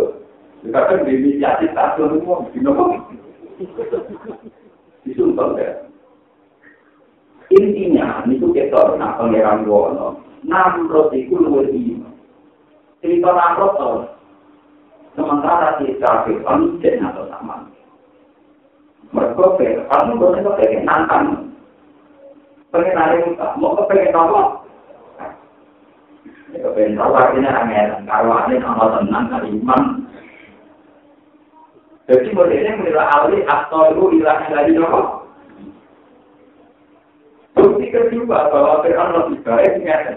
Dikatakan bimisiasi satu semua. Gimana? Disumpah ya. Intinya, itu kita nak pengeran dua. Namrud itu luar lima. Cerita Namrud itu. Sementara kita Fir'aun dan atau sama. Mereka Fir'aun itu pengen nantang. Pengen narik utang. Mau kepengen apa? Kalau bentau artinya angin, kalau angin amal tenang kaliman. Jadi modelnya menilai alih atau lu hilangnya lagi dong. Bukti kedua bahwa Fir'aun lebih baik nyata.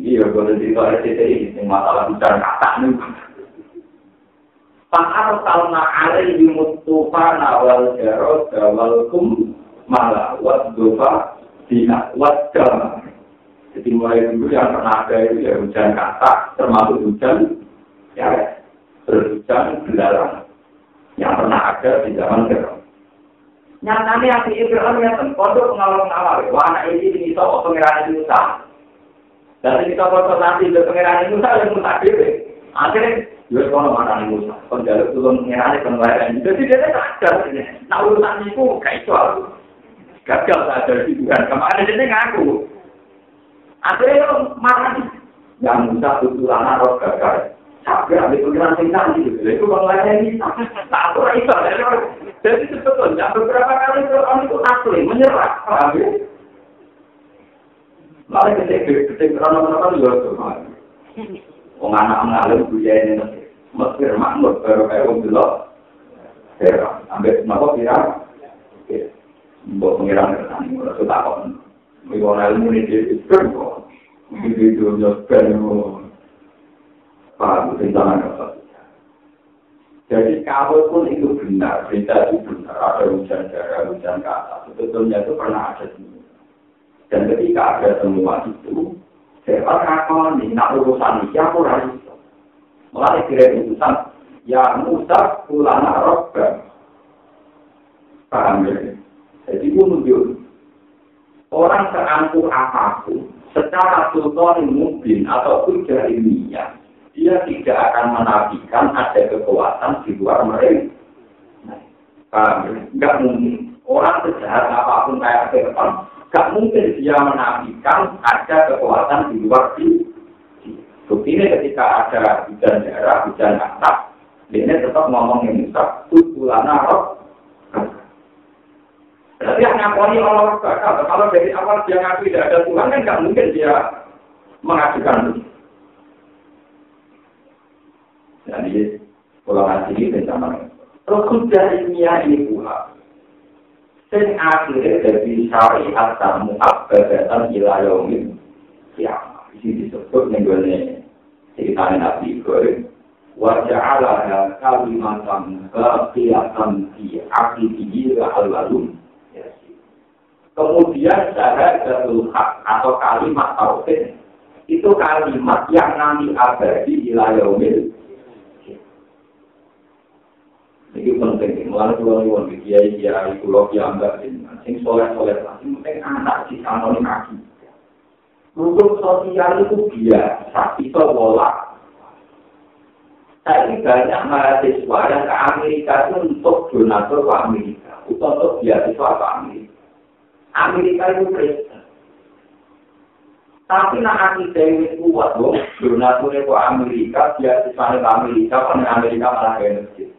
Iya, boleh dikatakan ini masalah bicara kata nih. Pakar talna alaihi mutufana wal jarod walkum malah wat dofa tidak wat jam. Jadi mulai dulu yang pernah ada itu ya hujan kata, termasuk hujan, ya berhujan belalang. Yang pernah ada di zaman Fir'aun. Nyatanya yang di Fir'aun yang terpondok pengawal-pengawal. Wah anak ini ini toko pengiran itu sah. Dan kita konsultasi dengan pengiran itu sah, yang muntah diri. Akhirnya, juga kalau anak itu sah. Penjaluk turun pengiran itu pengeluaran. Jadi dia tidak ada. Nah urusan itu kayak itu. Gagal saja di Tuhan. Kemarin dia ngaku. Akhirnya marah yang muda tuturan roh gagal. Tapi ada pikiran singkat gitu. Itu bangladesh ini tak pura itu. Jadi sebetulnya beberapa kali orang itu asli menyerah. Lalu ketika ketika orang-orang luar tuh, orang anak-anak lalu budaya ini mesir makmur baru kayak orang dulu. Terang, ambil nama pirang. Buat pengirang terang, sudah kon. Mungkin orang ilmu ini dia itu, Jadi itu nyebel paham, tentang apa. Jadi kalau pun itu benar, berita itu benar, ada hujan darah, hujan ke atas, sebetulnya itu pernah ada semua. Dan ketika ada semua itu, saya akan minta urusan yang kurang itu. Mulai kira urusan, ya Musa ulana robbah. Paham ya? Jadi menunjuk orang terangkur apapun, secara sultan mungkin ataupun dari minyak, dia tidak akan menafikan ada kekuatan di luar mereka. Tidak mungkin. Orang sejahat apapun kayak Fir'aun, tidak mungkin dia menafikan ada kekuatan di luar diri. Buktinya ketika ada hujan darah, hujan atap, dia tetap ngomong yang Musa, Tukulana Rob. Berarti yang ngakoni Allah Ta'ala, kalau dari awal dia ngaku tidak ada Tuhan, kan tidak mungkin dia mengajukan itu. Jadi kalau ngasih ini sama rukun dari niat ini pula, sen akhirnya dari syariat tamu abadatan ilayomin siapa? Ini disebut negolnya ceritanya Nabi Ibrahim. Wajahalah kalimatan kekiatan di akidil al-walum. Kemudian syahadatul haq atau kalimat tauhid itu kalimat yang nanti abadi ilayomin. Iki penting, mulai dua ribu dua puluh kiai kiai pulau kiai ambak ini, sing soleh soleh lah, sing penting anak si tanoni kaki. Untuk sosial itu biasa, itu bola. Tapi banyak mahasiswa yang ke Amerika itu untuk donatur ke Amerika, untuk beasiswa ke Amerika. Amerika itu prestasi. Tapi nak aku cewek kuat dong, donatur ke Amerika, beasiswa ke Amerika, karena Amerika malah energi.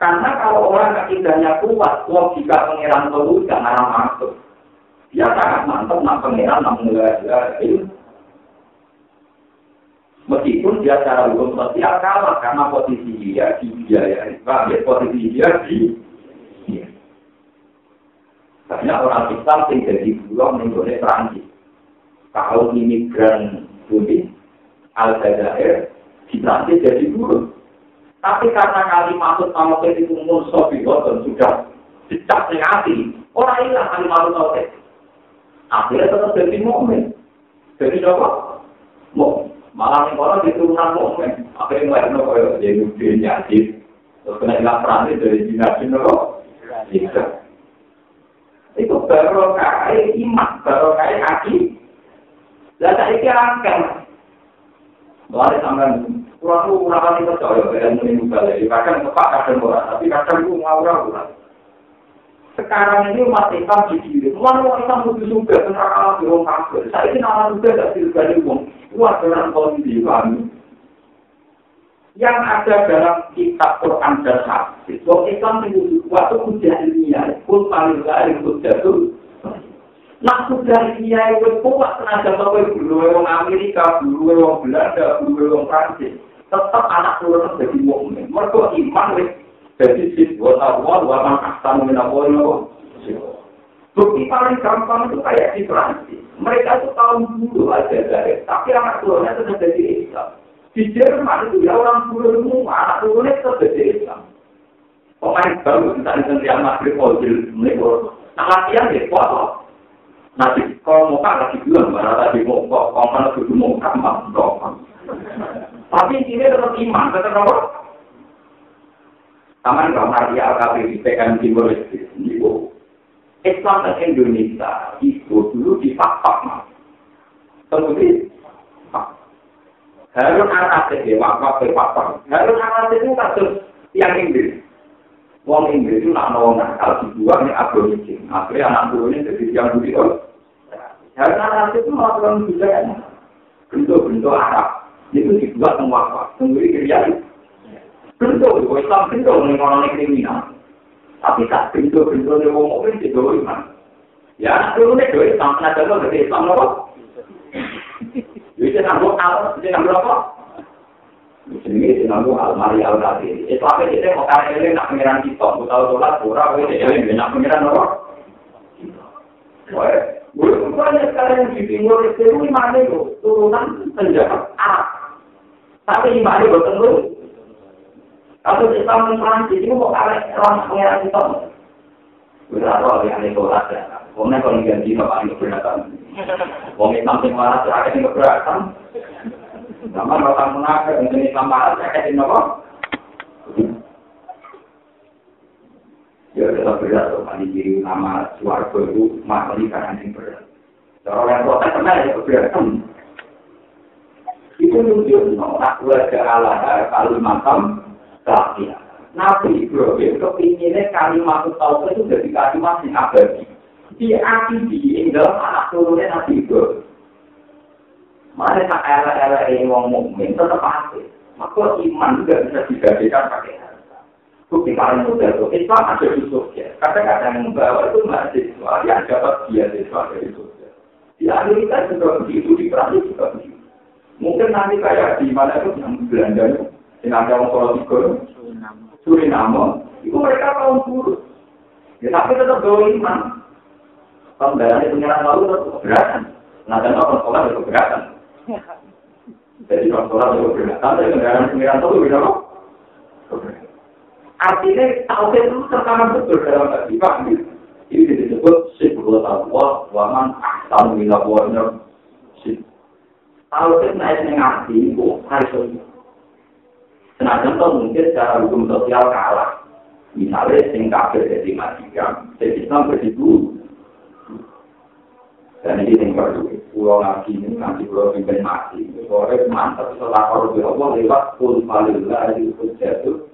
Karena kalau orang akidahnya kuat, logika pengiran telu tidak arah masuk. Dia sangat mantap, nak pengiran, nak mengelar-gelar. Meskipun dia secara hukum sosial kalah karena posisi dia di biaya, bahkan posisi dia di biaya. Banyak orang Islam yang jadi pulang menggoleh Perancis. Kalau imigran Budi, Aljazair, di Perancis jadi buruk. Tapi karena kalimat tauhid itu musuh bihoton sudah dicap negatif, orang hilang kalimat tauhid. Akhirnya tetap jadi mukmin. Jadi apa? Mukmin. Malah orang diturunan mukmin. Akhirnya mulai nopo jadi mukmin negatif. Terus kena hilang perannya dari jinak jinak. Tidak. Itu baru kaya iman, baru kaya hati. Dan saya kira kan, boleh sampai. Kurang itu kurang-kurang percaya, dan menimba lagi. Bahkan tepat kadang orang, tapi kadang itu ngawur-ngawur. Sekarang ini umat Islam di diri. Semua umat Islam lebih suka, tentang alam di ruang kabel. Saya ini alam juga tidak silahkan di ruang. Itu adalah kondisi kami. Yang ada dalam kitab Quran dan hadis. Umat Islam itu waktu kudah ilmiah, pun paling lain kudah itu. Nah, sudah dia ikut kuat tenaga pegawai bulu orang Amerika, bulu orang Belanda, bulu orang Prancis, tetap anak turun jadi mukmin. Mereka iman leh, jadi siswa tahuan, warna kastan menabur loh. Bukti paling gampang itu kayak di Prancis. Mereka itu tahun dulu aja dari, tapi anak turunnya tetap jadi Islam. Di Jerman itu ya orang turun semua, anak turunnya tetap jadi Islam. Pemain baru kita dengan Real Madrid, Ozil, Neymar, latihan ya kuat. Nanti kalau mau kata lagi bilang, barang tadi mau kok, kalau mana dulu mau kamar, doang. Tapi ini tetap iman, tetap apa? Taman Kamar di Al-Kabir, P K M Timur Leste, Nibu. Islam dan Indonesia itu dulu dipapak, mas. Tentu Harun Al-Asyid, ya, wakwa berpapak. Harun Al-Asyid itu kasus yang Inggris. Wong Inggris itu nak nolak kalau dibuang ni aborigin. Akhirnya anak burunya jadi yang budi orang. Karena itu malah orang juga kan bentuk-bentuk Arab itu dibuat mewakaf, sendiri kerjaan. Bentuk Islam bentuk orang-orang kriminal. Tapi tak bentuk-bentuk yang orang orang itu iman. Ya anak burunya doi tanpa ada orang dari Islam apa? Jadi nak buat apa? Jadi nak buat apa? Jadi namu almari al-Rabi. Itu apa kita mau kaya ini nak pengiran kita, mau tahu dolar, pura, kita ini nak pengiran orang. Wah, Belum banyak kalian di timur itu mana itu turunan penjahit Arab, tapi di mana bukan lu. Kalau Islam di Perancis itu mau kalian orang pengiran itu, berapa orang yang ikut ada? Karena kalau diganti bapak itu beratan, orang Islam yang marah ada yang beratan, sama orang munafik yang Islam marah ada yang apa? Ya kita berat, kalau diri nama suara baru, makhluk karena ini berat. Kalau yang protes kemana ya keberatan. Itu nunjuk nolak wajah Allah kalimatam terakhir. Nabi Ibrahim kepinginnya kalimat tauhid itu jadi kalimat yang abadi. Dia abadi yang dalam anak turunnya Nabi Ibrahim. Mana tak era-era yang mukmin tetap asli. Maka iman tidak bisa digadaikan pakai hati. Bukti paling mudah itu, Islam ada di Sosial. Kadang-kadang yang membawa itu mahasiswa, yang dapat biasiswa dari Sosial. Di Amerika juga begitu, di Perancis juga begitu. Mungkin nanti kayak di mana itu, yang Belanda, yang ada orang Solotikor, Suriname, itu mereka kaum buruk. Ya, tapi tetap bawa iman. Pembahasannya pengiran lalu tetap keberatan. Nah, dan orang sekolah itu keberatan. Jadi orang sekolah itu keberatan, tapi pengiran lalu itu tidak keberatan. Artinya tauhid itu tertanam betul dalam hati kami. Ini disebut sifat Allah wa man ahsan minal wa'na. Tauhid naik ning ati iku harus. Senajan to mungkin secara hukum sosial kalah. Misalnya sing kafir dadi matikan, sing Islam beribu. Dan ini sing perlu pulau lagi ning nanti pulau sing ben mati. Sore mantep salat karo Allah lewat kul falillahi hujjatu.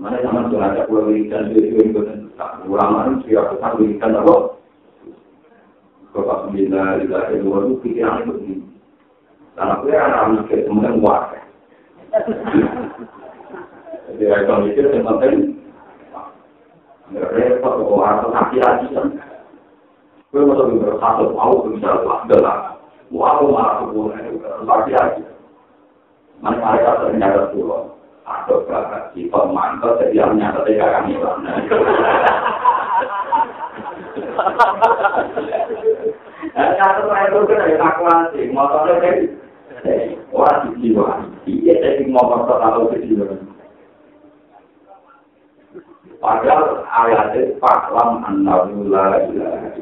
Mana zaman tu ada pulau ikan di sini bukan tak ulama itu siapa tak ikan apa? Kalau bila bila itu pikiran itu ni, tanah pun ada ramai kemudian buat. Jadi kalau mikir tentang mereka orang tak kira macam, kalau macam berkata mau misal adalah mau marah pun tak kira. Mana mereka ternyata pulau. Atau kalau si pemantau setiap nyata tiga kami warna. Nyata saya itu kan ada takwasi, motornya kan. Wah, jiwa. Iya, jadi motor terlalu kecil. Padahal ayatnya paklam annabulah ilah.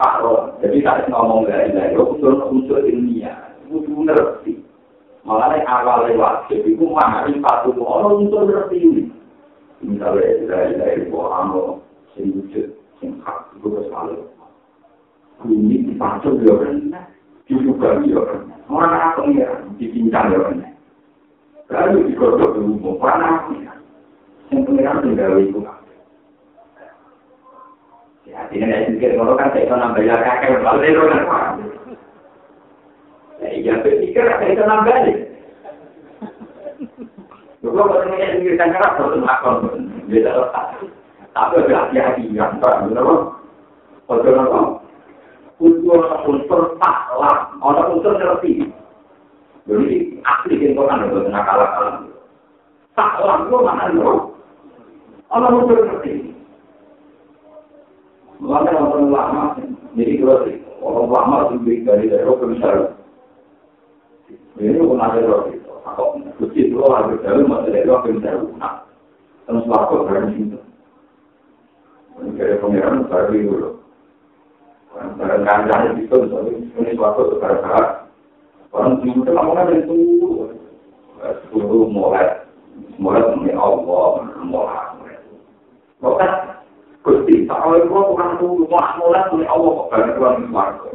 Paklam. Jadi tak ngomong lah ilah. Unsur-unsur ilmiah. Itu ngerti. Malah awal lewat, jadi aku mahari patuh orang untuk berarti. Misalnya, dari orang yang wujud, yang hak, itu selalu. Bumi dipacok di orangnya, dibuka di orangnya. Orang apa ya, dipincang di orangnya. Lalu digodok di rumah, orang apa ya. Yang pengiran tinggal itu. Ya, tidak sedikit, kalau kan saya nambah ya kakek, kalau itu kan ya berpikir akan itu nambah ni. Kalau berminat dikirkan kerap betul makon pun beda letak. Tapi berhati-hati yang terang, betul. Betul betul. Unsur-unsur taklah, unsur-unsur terpi. Jadi asli kengkoran betul nak kalah-kalah. Taklah itu mana itu? Unsur-unsur terpi. Melainkan orang lama, jadi terus orang lama lebih dari orang besar. Ini bukan ada lagi. Aku kecil dulu ada dalam masa itu aku tidak pernah. Terus aku berani itu. Mereka pengiran baru dulu. Orang kandang itu soalnya ini suatu perkara. Orang itu lamongan itu sepuluh mulai mulai dengan Allah mulai. Bukan gusti kalau itu bukan dulu mulai dengan Allah bukan dengan suatu.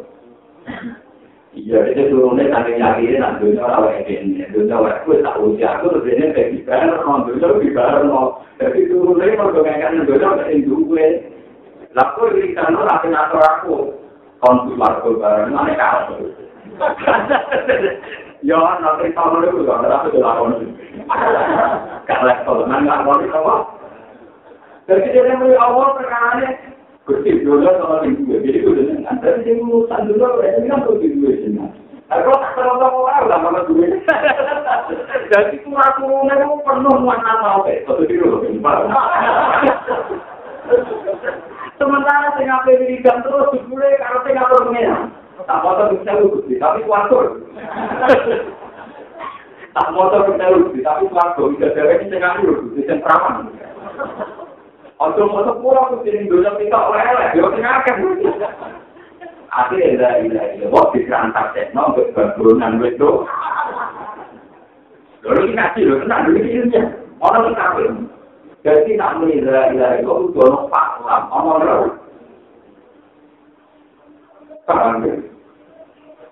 Ya, itu turunnya sampai nyari nak dunia awak ini, dunia awak aku tak usia aku sebenarnya pergi barang, orang dunia pergi barang, tapi turunnya pergerakan dunia awak itu gue, laku di sana laku nator aku, konsular aku barang mana kau? Ya, nanti tahun lalu juga ada aku jualan, kalau kalau mana awak itu awak, jadi dia mulai awal perkaraannya. Bersih dulu sama ibu, jadi dulu dengan antara yang urusan dulu, ini kan bersih dulu semua. Kalau tak terlalu orang lah mana dulu. Jadi kurang kurangnya itu penuh warna tahu, betul dulu. Sementara Singapura didang terus dibule kalau Singapura menang. Tak motor bisa lucu, tapi kuatur. Tak motor bisa lucu, tapi kuatur. Bisa jalan di Singapura, di Sentraman. Untuk motor pulang ke Indonesia kita oleh-oleh, dia mengakan. Akhirnya ilah-ilah, waktu dirantak tekno, berburunan itu. Lalu kita kasih, lalu kita kasih ilmiah. Orang kita kasih. Jadi tak meni ilah-ilah, itu ada paklam, orang-orang.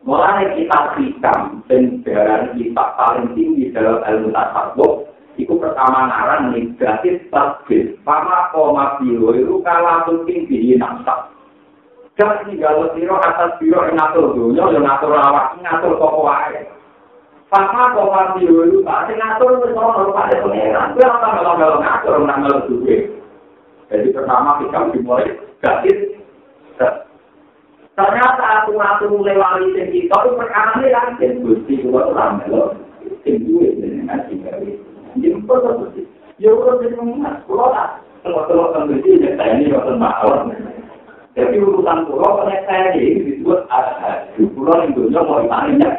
Mulai kitab hitam dan sejarah kitab paling tinggi dalam ilmu tasawuf itu pertama ngaran negatif tasbih sama koma biro itu kalah penting di nafsa jangan tinggal biro atas biro yang ngatur dunia yang ngatur awak ngatur toko wae sama koma biro itu pasti ngatur bersama pada pengeran itu apa kalau ngatur ngatur duit jadi pertama kita dimulai negatif. Ternyata aturan-aturan mulai wali dan kita itu perkara ini lanjut. Gusti juga lama loh. Tinggi dan nasi kari. Jemput terus. Ya udah jadi mengingat. Pulau lah. Telok-telok Gusti dan saya ini bukan maklum. Jadi urusan pulau karena saya ini disebut ada pulau yang dunia mau dipalinnya.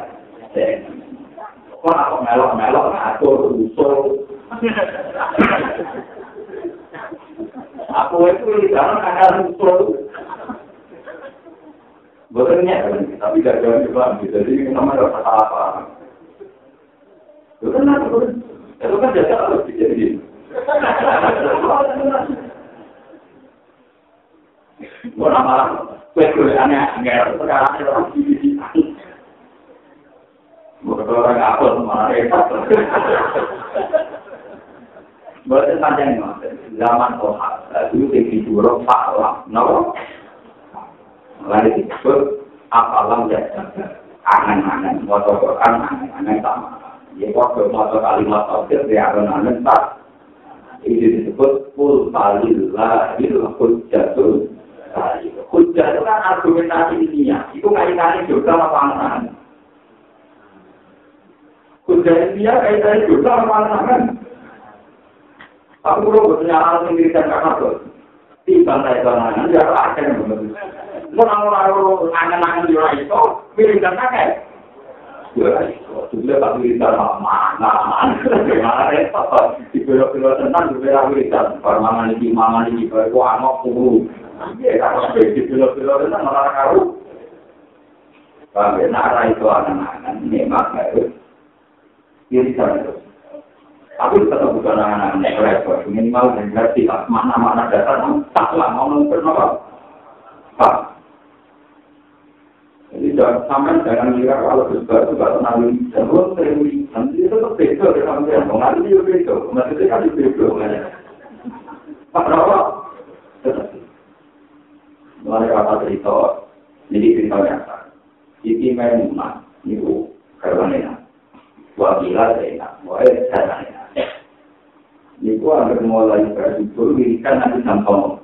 Orang kok melok-melok ngatur usul. Aku itu jangan ada usul. Benernya, tapi tidak jalan Islam. Jadi nama ada kata apa? Itu kan apa? Itu kan jasa harus dijadiin. Bukan malah pekuliannya nggak terkait dengan bisnis. Bukan orang apa malah repot. Bukan panjang mas. Zaman Ohad itu tinggi dua pak lah, no? Lalu disebut apalam ya angan-angan motor Quran angan-angan sama. Jadi waktu motor kalimat tafsir dia angan-angan tak. Ini disebut kul balillah bil hujjatul. Hujjah itu kan argumentasi ilmiah. Itu kaitannya juga sama pandangan. Hujjah ilmiah kaitannya juga sama pandangan. Aku perlu bernyala sendiri dan kakak. Tiba saya pandangan dia akan benar. Orang-orang angan-angan juga itu, pilih dan pakai. Ya, itu juga tak pilih dan mana-mana. Gimana repot, dibelok-belok tenang, dibelok pilih dan permangan ini, mangan ini, itu anak puluh. Ya, kalau dibelok-belok tenang, malah karu. Bagaimana arah itu angan-angan, memang harus. Ya, di sana itu. Aku tetap bukan angan-angan, yang repot. Minimal, yang berarti, mana-mana dasar, tak lama, ngomong-ngomong. Pak. Jadi jangan sampai jangan kira kalau berubah juga tenang jangan terlalu nanti itu terpecah dengan dia mengalir dia terpecah nanti dia akan terpecah lagi. Pak Rawa, mulai kata cerita jadi cerita nyata. Jadi memang itu karena wakilah saya, boleh saya. Jadi gua akan mulai berjudul berikan nanti sampai.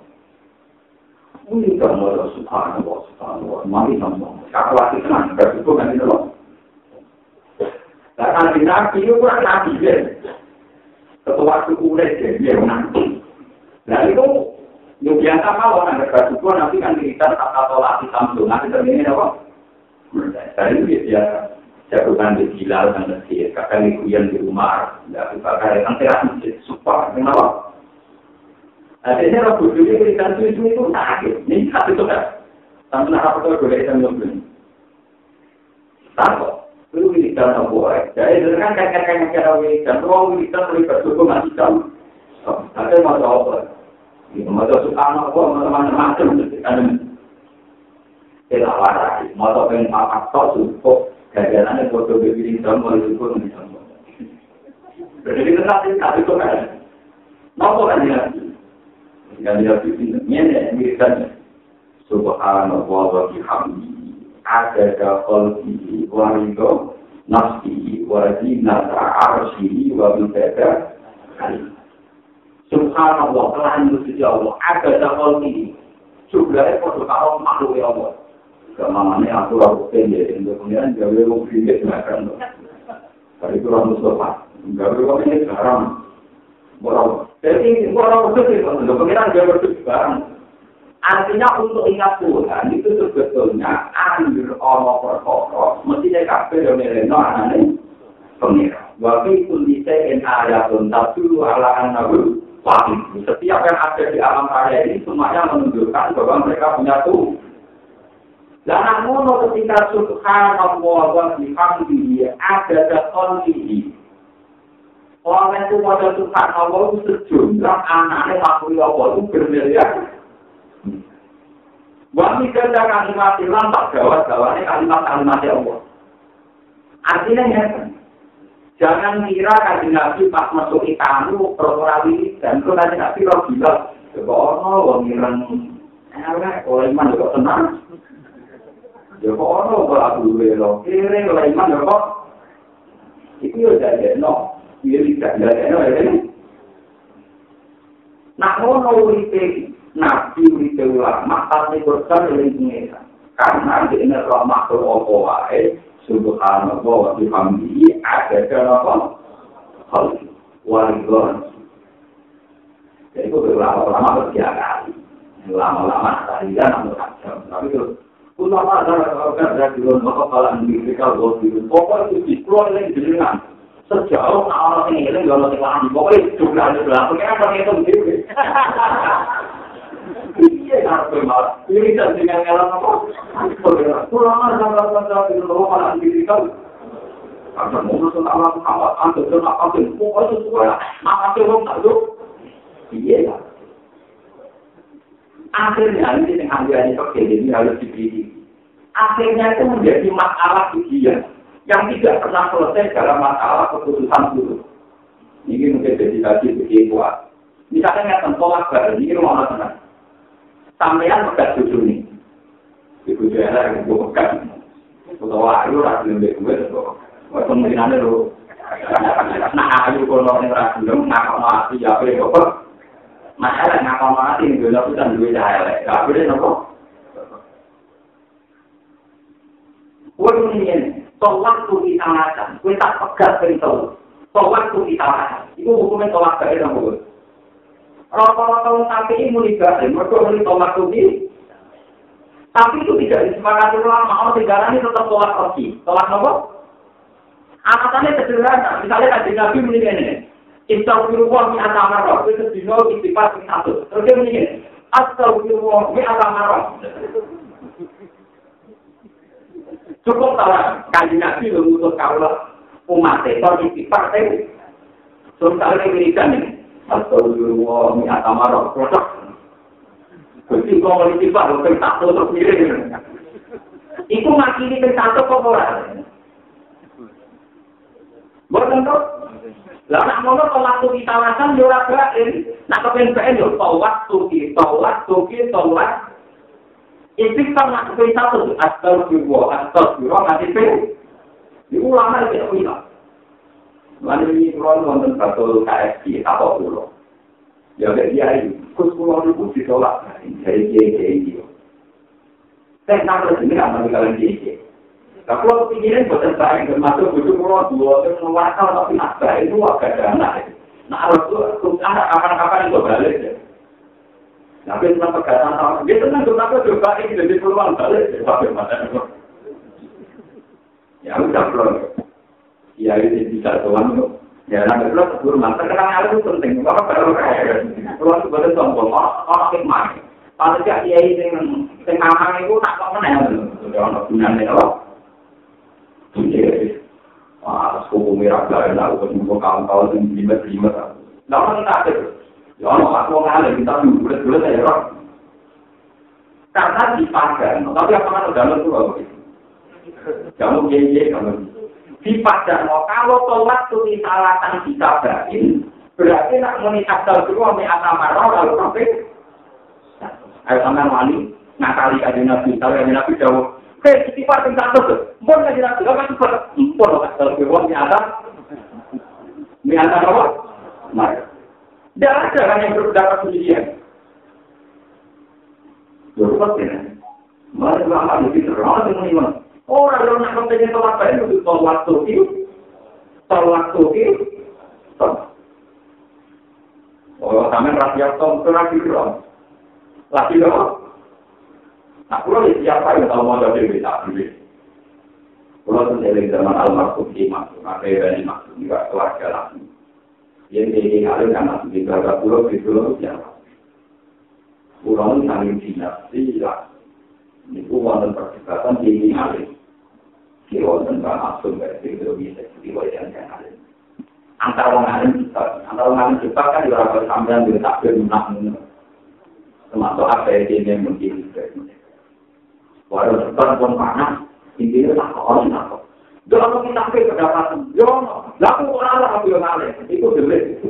Ini gambar subhanallah, subhanallah, mari sama-sama. Kakwa itu kan, berarti itu kan itu loh. Dan nabi-nabi itu kurang nabi, ya. Ketua suku udah, ya, nanti. Dan itu, yang biasa kalau orang berarti itu nanti kan kita kata-kata laki samsul, nanti terminnya apa? Dari itu biasa, jatuhkan di Gilal, dan Mesir, kakak likuyan di Umar, dan kakak yang terang, supaya, kenapa? Adanya roh bodoh ini berikan susu itu sakit. Ini satu itu kan. Sampai nak apa itu boleh sambil beli. Satu. Lalu berikan nombor. Jadi itu kan kakak-kakak cara berikan. Ruang berikan boleh bersuku masih jauh. Tapi mau apa? Mau suka apa? Mau macam-macam. Tidak warai. Mau tahu yang apa? Tahu suku. Kadang-kadang bodoh berikan mau suku masih jauh. Berarti itu satu itu kan. Nombor kan dia. Yang dia bikin nenek misalnya subhanallah wa bihamdihi adada qalbihi wa ridha nafsihi wa zinata arsyihi wa bidada kalim subhanallah telah nusuji Allah adada qalbihi jumlahnya pada kalau makhluk Allah kemamane aku ragu pendek untuk kemudian gawe wong pinggir makan lho tapi kurang mustafa gawe wong ini haram. Jadi, orang-orang itu, orang-orang itu, orang-orang itu, orang-orang itu, Artinya untuk ingat Tuhan itu sebetulnya anjur ono perkara mesti kabeh yo ngeleno anane pengira. Wa fi kulli shay'in ayatun tadullu ala annahu wahid. Setiap yang ada di alam raya ini semuanya menunjukkan bahwa mereka punya Tuhan. Lalu ngono ketika subhanallah wa bihamdihi ada konflik. Orang itu pada subhanallah itu sejumlah anaknya makhluk Allah itu bermiliar. Wami kerja kalimat hilang tak gawat-gawatnya kalimat-kalimat Allah. Artinya ya, jangan kira kaji Nabi pas masuk ikanu perkarawi dan itu kaji Nabi kalau gila. Sebaiknya orang ngiran, orang iman juga senang. Joko ono ora duwe lho, kere lha iman kok. Iki yo dadi no, iki tak dadi no ya. Nah ono urite nabi urite ulama pasti berkah ning ngene. Karena dene rahmat opo wae, subhanallah wa bihamdihi ada apa? Hal warisan. Jadi kok ulama berkiai. Ulama-ulama tadi kan ono kacau. Tapi ulama darah-darah dari London, kepala Amerika, London, pokoknya itu dikluar yang dijelingan. Sejauh, orang yang ngiling, gak ngerti lagi. Pokoknya jumlah-jumlah, pokoknya orang itu sendiri. Iya, harus malah. Ini dan dengan ngelang apa? Ulama darah-darah dari London, kepala Amerika. Karena mau nonton alam, alat, antar, dan apa-apa. Pokoknya suara, apa-apa, tak duk. Iya, ya. Akhirnya ini dengan anjuran itu jadi harus diberi. Akhirnya itu menjadi masalah ujian yang tidak pernah selesai dalam masalah keputusan dulu. Ini mungkin jadi tadi begini buat. Misalnya nggak tentolak barang ini rumah orang sampean megat tujuh nih. Ibu saya yang gue megat. Atau ayu rasul yang gue atau atau mungkin ada loh. Nah ayu kalau yang rasul yang nak mati ya berapa? Masalah ngapa mati nih dulu aku dan dua cahaya, gak boleh nopo. Walaupun ini, tolak tuh disalahkan, kue tak pegat dari tolak, tolak tuh disalahkan. Ibu hukumnya tolak dari nopo. Rata-rata tapi imun dikasih, mereka beli tolak tuh di. Tapi itu tidak disepakati ulama, orang negara ini tetap tolak lagi, tolak nopo. Alasannya sederhana, misalnya tadi Nabi meninggal ini. Astagfirullah mi atamarah, itu dino istighfar min satu. Terus dia begini, astagfirullah mi atamarah. Cukup salah, Kanjeng Nabi lho ngutus kawula umat e to istighfar teh. Sun kali ngirikan iki, astagfirullah mi atamarah. Terus kuwi kok istighfar lho tak terus miring. Iku makili ping satu kok ora. Mboten to? Lah nek ngono tolak tu ditawasan yo ora baen, nek kepen baen yo tolak tu ditolak, tu ditolak. Iki sama kepen satu asal jiwa, asal jiwa mati pe. Iku lama iki ora. Lan iki ron wonten satu K S P apa kulo. Ya nek ya iki kulo niku ditolak, iki iki iki. Tek nang rene nang kalen iki. Nah, kalau pikirin buatan saya, termasuk bujuk murah dua, terus mewartal, tapi nasa itu agak ada anak. Nah, terus anak kapan-kapan itu balik. Nah, tapi tentang pegangan sama, dia tenang, kenapa coba ini jadi peluang balik. Ya, udah belum. Ya, itu bisa doang. Ya, nanti belum keburuman. Terkenang itu penting, apa baru kaya. Peluang itu buatan sombong, orang hikmah. Kalau tidak, dia yang tengah-tengah itu tak kemana. Sudah ada gunanya, loh. Jadi, ah, sekolah merah dari laut berjumpa kawan-kawan yang lima-lima. Lalu kita ada, jangan aku ngalir kita bulat-bulat aja orang. Karena dipadan, tapi apa kan udah lalu apa itu? Jangan jejek kamu. Dipadan, kalau tolak tuh disalahkan kita berain, berarti nak menitakal dulu ame atamarau lalu profit. Ayo sama wali, nakali aja nabi, tapi nabi jauh. Pek iki paten tak terus. Mun lagi nak ora kan impor ora kalau wong ya ada. Ni ada apa? Mari. Dah ada kan yang berdapat sendirian. Dorot kan. Mari bawa mesti terus ini mana. Ora ora nak penting tolak bae itu waktu itu. Tolak waktu itu. Oh, sampean rakyat tom terakhir. Lagi lho. Nah, kalau siapa yang tahu mau jadi berita dulu? Kalau sendiri zaman almarhum Imam, maka ini maksud juga keluarga langsung. Yang ini ada anak di keluarga pulau di pulau siapa? Pulau saling silat silat. Ini bukan percakapan ini ada. Kalau tentang maksud berarti itu bisa diwajibkan ada. Antara orang kita, antara orang kita kan dilakukan sambilan berita berita. Termasuk apa yang mungkin berita. Waduh, sebar pun panas, intinya tak orang tak kok. Jangan kita ambil pendapatan, jangan. Laku orang lah ambil nale, itu jelek.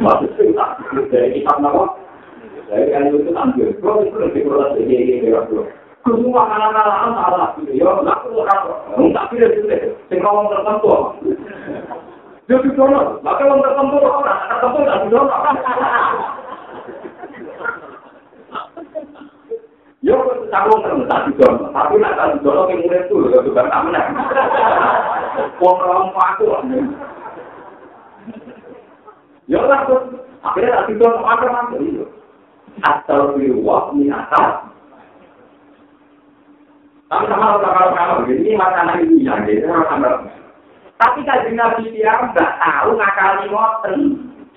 Maksudnya, dari kita nak, dari kan itu ambil. Kalau itu lebih kurang sedikit berapa? Semua kalangan salah, jangan. Laku orang, tak pilih jelek. Tengok orang tertentu. Jadi jono, maka orang tertentu orang, tertentu tak jono. Yo tahu terus tak didol, tapi nak tak didol ke murid tu juga bukan amanah. Wong-wong aku. Yo lah tu, akhirnya tak didol apa macam itu. Atau diuap ni atas. Tapi sama kalau kalau begini makanan ini yang dia orang. Tapi kajian Nabi dia tak tahu ngakali ngoten.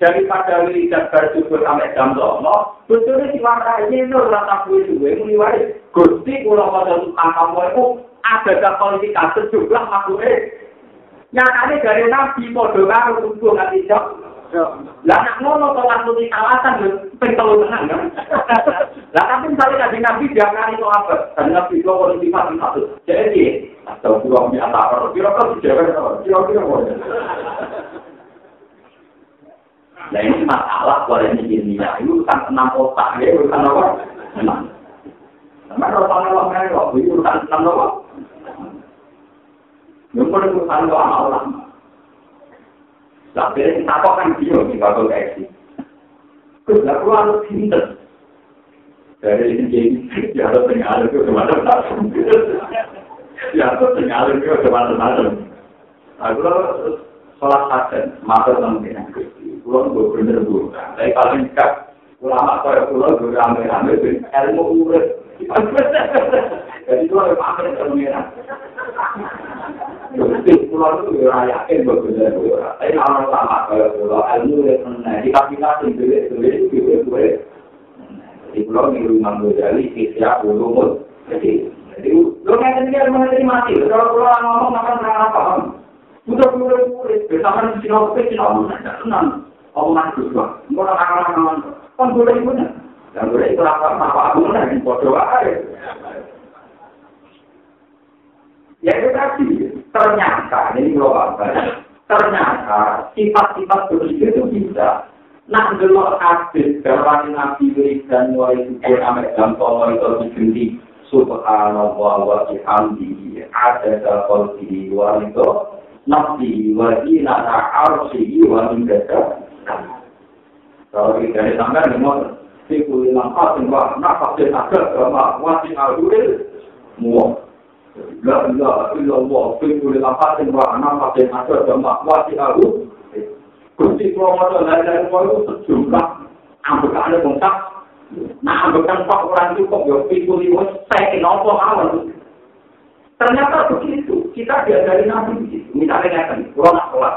Daripada lidah bersyukur sampai jam dono, betulnya siwarainya itu rata kue dua meniwaris. Gusti pulau pada angkam kue ada kualitas sejumlah maklumat. Nyatanya dari nabi podo baru untuk nanti jam. Lah nak ngono tolak tulis alasan pentelur dengan kan? Lah tapi misalnya dari nabi jangan itu apa? Dari nabi dua orang lima satu. Jadi atau dua orang antara kira-kira siapa? Kira-kira boleh. Nah ini masalah boleh begini ya, itu bukan enam otak, ya bukan apa? Enam. Nama orang orang mereka itu bukan enam apa? Bukan bukan orang orang. Tapi kita kan dia juga kalau eksis. Kita keluar pinter. Dari ini dia harus mengalir ke macam-macam. Dia harus mengalir ke macam-macam. Kalau sholat hasan, maka tentang pulang gue bener-bener, tapi paling dekat ulama saya pulang gue rame-rame ilmu urut jadi itu ada pamer termerah jadi pulang itu gue rayakin gue bener-bener tapi orang sama saya pulang ilmu urut dikapitasi gue-gue jadi pulang di rumah gue jali kisah ulumut jadi lo ngerti ngerti mati kalau pulang ngomong akan terang apa udah boleh-boleh bersama di Sinope Sinope tidak senang omongan juga, orang orang kan boleh punya, dan boleh itu apa apa pun yang bodoh aja. Ya itu tadi, ternyata ini global, ternyata sifat-sifat berpikir itu bisa. Nah, kalau habis berani nabi dan wali syukur amat dan tolong itu diganti subhanallah wa bihamdihi adada qalbihi wa ridha nafsihi wa zinata arsyihi wa minkata. Kalau kita ni tangga ni mohon, si kulit langkah semua nak pakai agak sama wajib aluril muak. La la la muak, si kulit langkah semua nak pakai agak sama wajib alur. Kunci promotor lain-lain baru sejumlah ambekan ada kontak. Nah ambekan pak orang tu kok yang si kulit saya kenapa awal? Ternyata begitu. Kita diajari nabi begitu. Misalnya kan, orang nak kelas.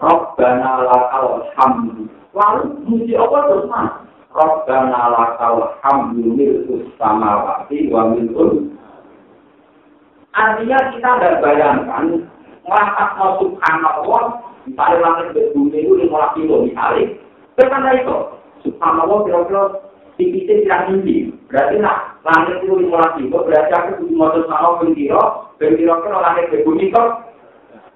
Rabbana lakal hamdu. Lalu muji Allah terus mas. Rabbana lakal hamdu mil'us samawati wa mil'ul. Artinya kita tidak bayangkan ngelakat masuk subhanallah. Misalnya langit berdungi itu lima kilo misalnya. Terkandai itu. Subhanallah kira-kira tipisnya tidak tinggi. Berarti nak langit itu lima kilo. Berarti aku motor sama bentiro. Bentiro kan langit berdungi itu.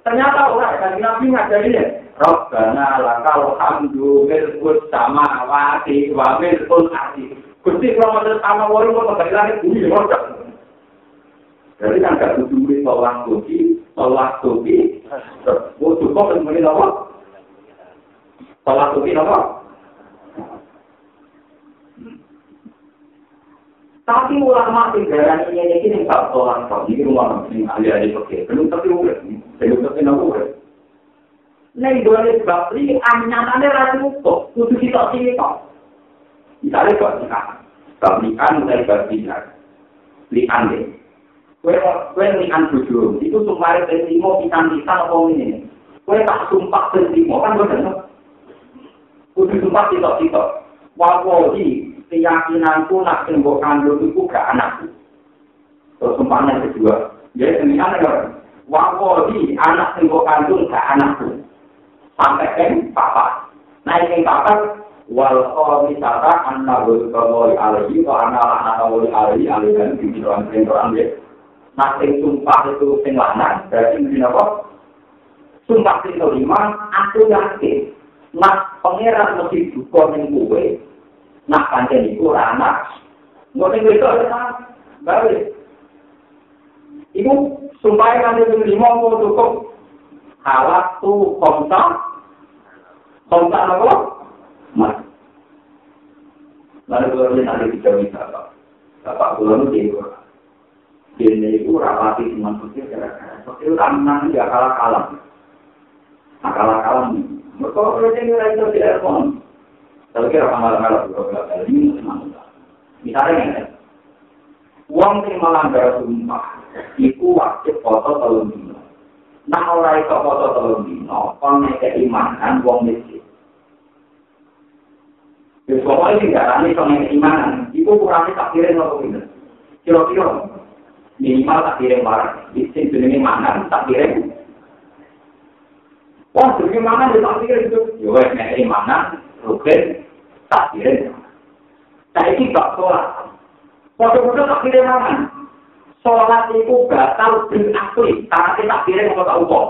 Ternyata orang dari Nabi ngajarinnya. Rabbana lakal hamdu milkus sama wati wa milkus ati. Gusti kalau menurut sama wali mau kembali lagi bumi ya mojok. Jadi kan gak duduri tolak kopi, tolak kopi. Mau cukup dan kembali apa? Tolak kopi apa? Tapi ulama tinggalan ini ini tak tolak kopi di rumah ini ahli-ahli pakai. Belum tapi urut nih. Sebelum kita urut. Nek dolek bakri anyatane ra cukup kudu kita sithik. Misale kok sithik. Tablian dari babinar, lian deh. Kue kue lian bujum, itu sumari terima pisang pisang apa ini? Kue tak sumpah terima kan bener? Kudu sumpah tidak tidak. Wawohi keyakinanku nak tembok kandung itu gak anakku. Terus sumpahnya kedua, jadi lian kan? Wawohi anak tembok kandung gak anakku. Sampai kan papa, naik yang papa. Wal qawmisata anna wal-qawli alaihi wa anna la'na wali alaihi alaihi dan bimbingan-bimbingan ya. Masing sumpah itu sing lanang, berarti mungkin apa? Sumpah itu lima, aku yakin. Nah, pengeran mesti buka yang gue. Nah, panjang itu anak. Ngomong itu ada balik. Ibu, sumpahnya nanti itu lima, aku cukup. Halak tuh kontak. Kontak apa? Mas, lalu kemudian ada tiga misal, bapak pulang itu dia itu rapati cuma kecil kira-kira, kecil tangan dia kalah kalah, kalah kalah nih, berkor berjalan itu tidak pun, tapi kira kalah kalah berapa kali ini, misalnya, uang yang melanggar sumpah, itu wajib foto telung dino, nah orang itu foto telung dino, konek keimanan uang miskin. Pokoknya tidak ada yang keimanan, itu kurangnya takdirin atau tidak. Kira-kira, minimal takdirin barang. Disini jenis makan, takdirin. Wah, jenis makan, dia takdirin itu. Yowes, jenis makan, rukin, takdirin. Nah, ini tak sholat. Waktu-waktu takdirin makan. Sholat itu batal bin asli, karena dia takdirin kalau tak ukur.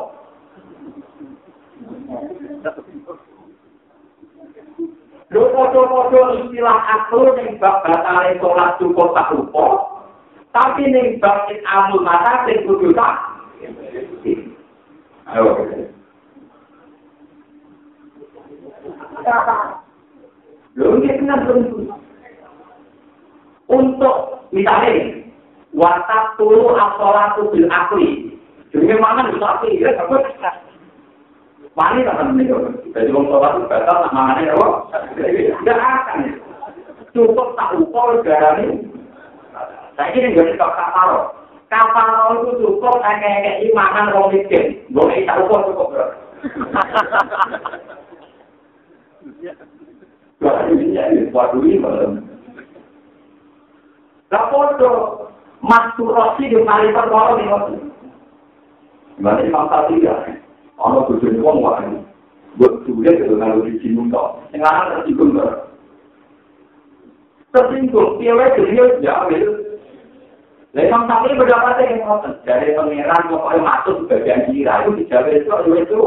Lho podo-podo istilah atur yang batalnya sholat cukup tak lupa, tapi yang batin amul mata yang kudu tak. Ayo. Lho ini kena beruntung. Untuk misalnya, watak tulu as-sholat bil akli. Jadi makan berarti, ya dapat. Wani tak akan meninggal. Jadi orang sholat itu batal, tak makannya apa? Tidak akan. Cukup tak upol darah ini. Saya ini tidak dikau kaparok. Kaparok itu cukup kayak imanan orang miskin. Boleh tak upol cukup. Waduh ini, waduh ini malam. Laporto, masturosi di Maripor kalau di hotel. Gimana di mangsa tiga? Ono kudu wong wae. Buat duwe karo nang iki mung tok. Sing ana tersinggung lho. Tersinggung piye dhewe ya ambil. Lah kang tapi berdapatnya yang ngoten. Dari pangeran pokoke maksud bagian kira itu digawe tok yo itu.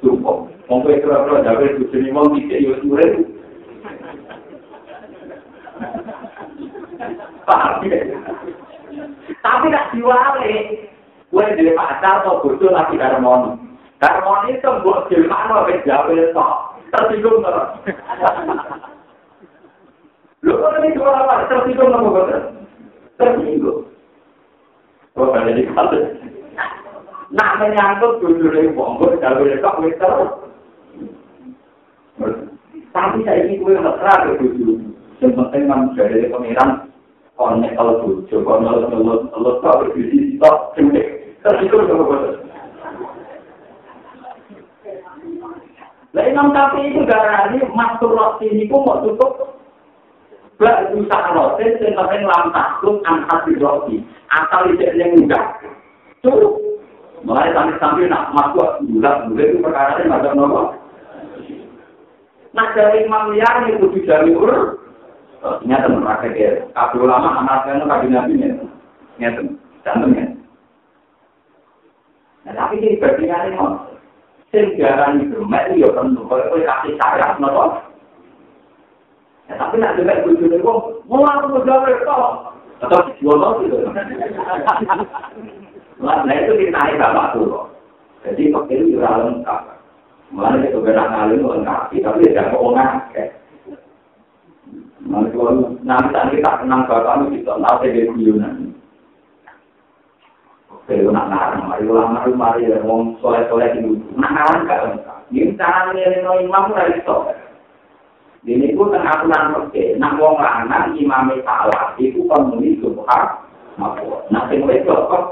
Cukup. Wong kowe kira-kira gawe kudu limang titik yo surut. Tapi tak diwale. Kowe dhewe pacar kok bodho lagi harmoni. Harmoni itu buat gimana sampai jawabnya tak tersinggung terus. Lu kalau ini dua apa tersinggung apa bener? Tersinggung. Oh ada di kafe. Nak menyangkut dulu dari bonggol jawabnya tak meter. Tapi saya ini gue ngerak dulu. Sementara manusia dari pemirang konek kalau tuh coba nol nol nol tak berbisnis tak cemik tersinggung apa bener? Lah Imam Syafi'i itu garani masturat ini ku mau tutup blas usaha roten sing penting lantah rum angkat diroti asal isine mudah. Cukup. Mulai sampai-sampai nak masuk bulat bulat itu perkarane macam nopo. Nah dari Imam liar itu dijari urut. Ternyata meraket ya. Kabeh ulama anakane kabeh nabi ya. Ngeten. Cantum ya. Nah tapi iki berbedane kok. Sejarahnya bermain, ya tentu. Kalau kasih sayang, kenapa? Tapi nak bermain, gue juga ngomong, mau aku bergaul, kok. Atau dijual-jual gitu. Nah, itu ditarik bapak dulu. Jadi, pakai itu juga lengkap. Malah itu benar-benar lengkap, tapi tidak keongan. Nanti kita kenang bapak, kita kenal T V Yunan. Kalau nak narang, mari ulama mari ngomong soleh-soleh itu. Nak narang kan? Ini cara menilai imam dari itu. Ini pun tengah tulang pergi. Nak wong lanang imam salah itu pemuli subhan. Nah, sing wedok kok.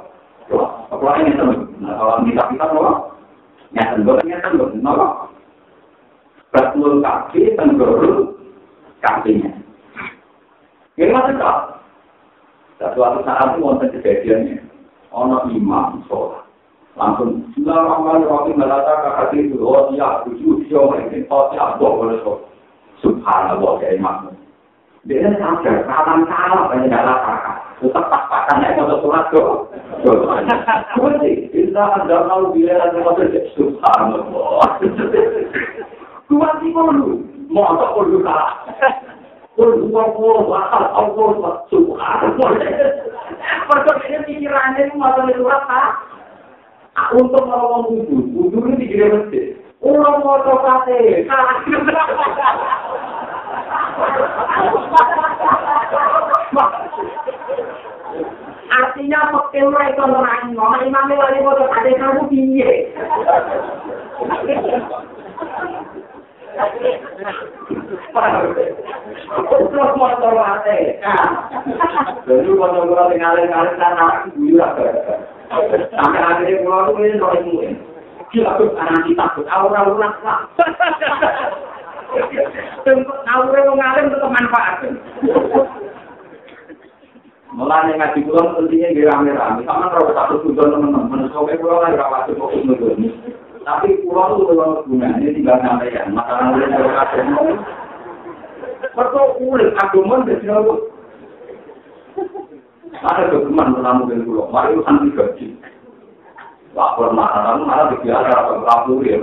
Apa ini teman? Nah, kalau kita kita loh. Ya, tenggornya tenggor, nolak. Batul kaki tenggor kakinya. Gimana tak? Suatu saat itu wonten kejadiannya. Ono imam sholat. Langsung Bismillahirrahmanirrahim melatak hati itu oh ya tujuh siom ini oh ya dua belas kok subhanallah ya imam dia sadar kalam kalam banyak dalam kata tetap tak pakannya kalau surat doa berarti kita ada mau bilang apa subhanallah tuan si perlu mau tak perlu tak perlu perlu bakal perlu subhanallah persoalannya pikirannya mau tak surat tak untuk orang wudhu, wudhu itu dikira masjid. Orang mau coklatnya, artinya pekeulah itu orang ngomong, imamnya wali mau coklatnya, kamu biye. Orang mau coklatnya, lalu kalau orang ngalir-ngalir, tanah gila. Sampai akhirnya pulau itu mulai nolak mungkin. Gila tuh anak kita tuh aura-aura lah. Tunggu aura mengalir untuk manfaat. Mulai ngaji pulau pentingnya dirame-rame. Karena kalau tak bertujuan teman-teman, sampai pulau lagi rawat cukup untuk ini. Tapi pulau itu pulau gunanya tinggal sampaian. Makanan mulai berkat. Pertama ulit aguman berjalan. Ada dokumen pertama dari pulau, mari urusan digaji. Lapor makanan, malah biasa terlapor ya.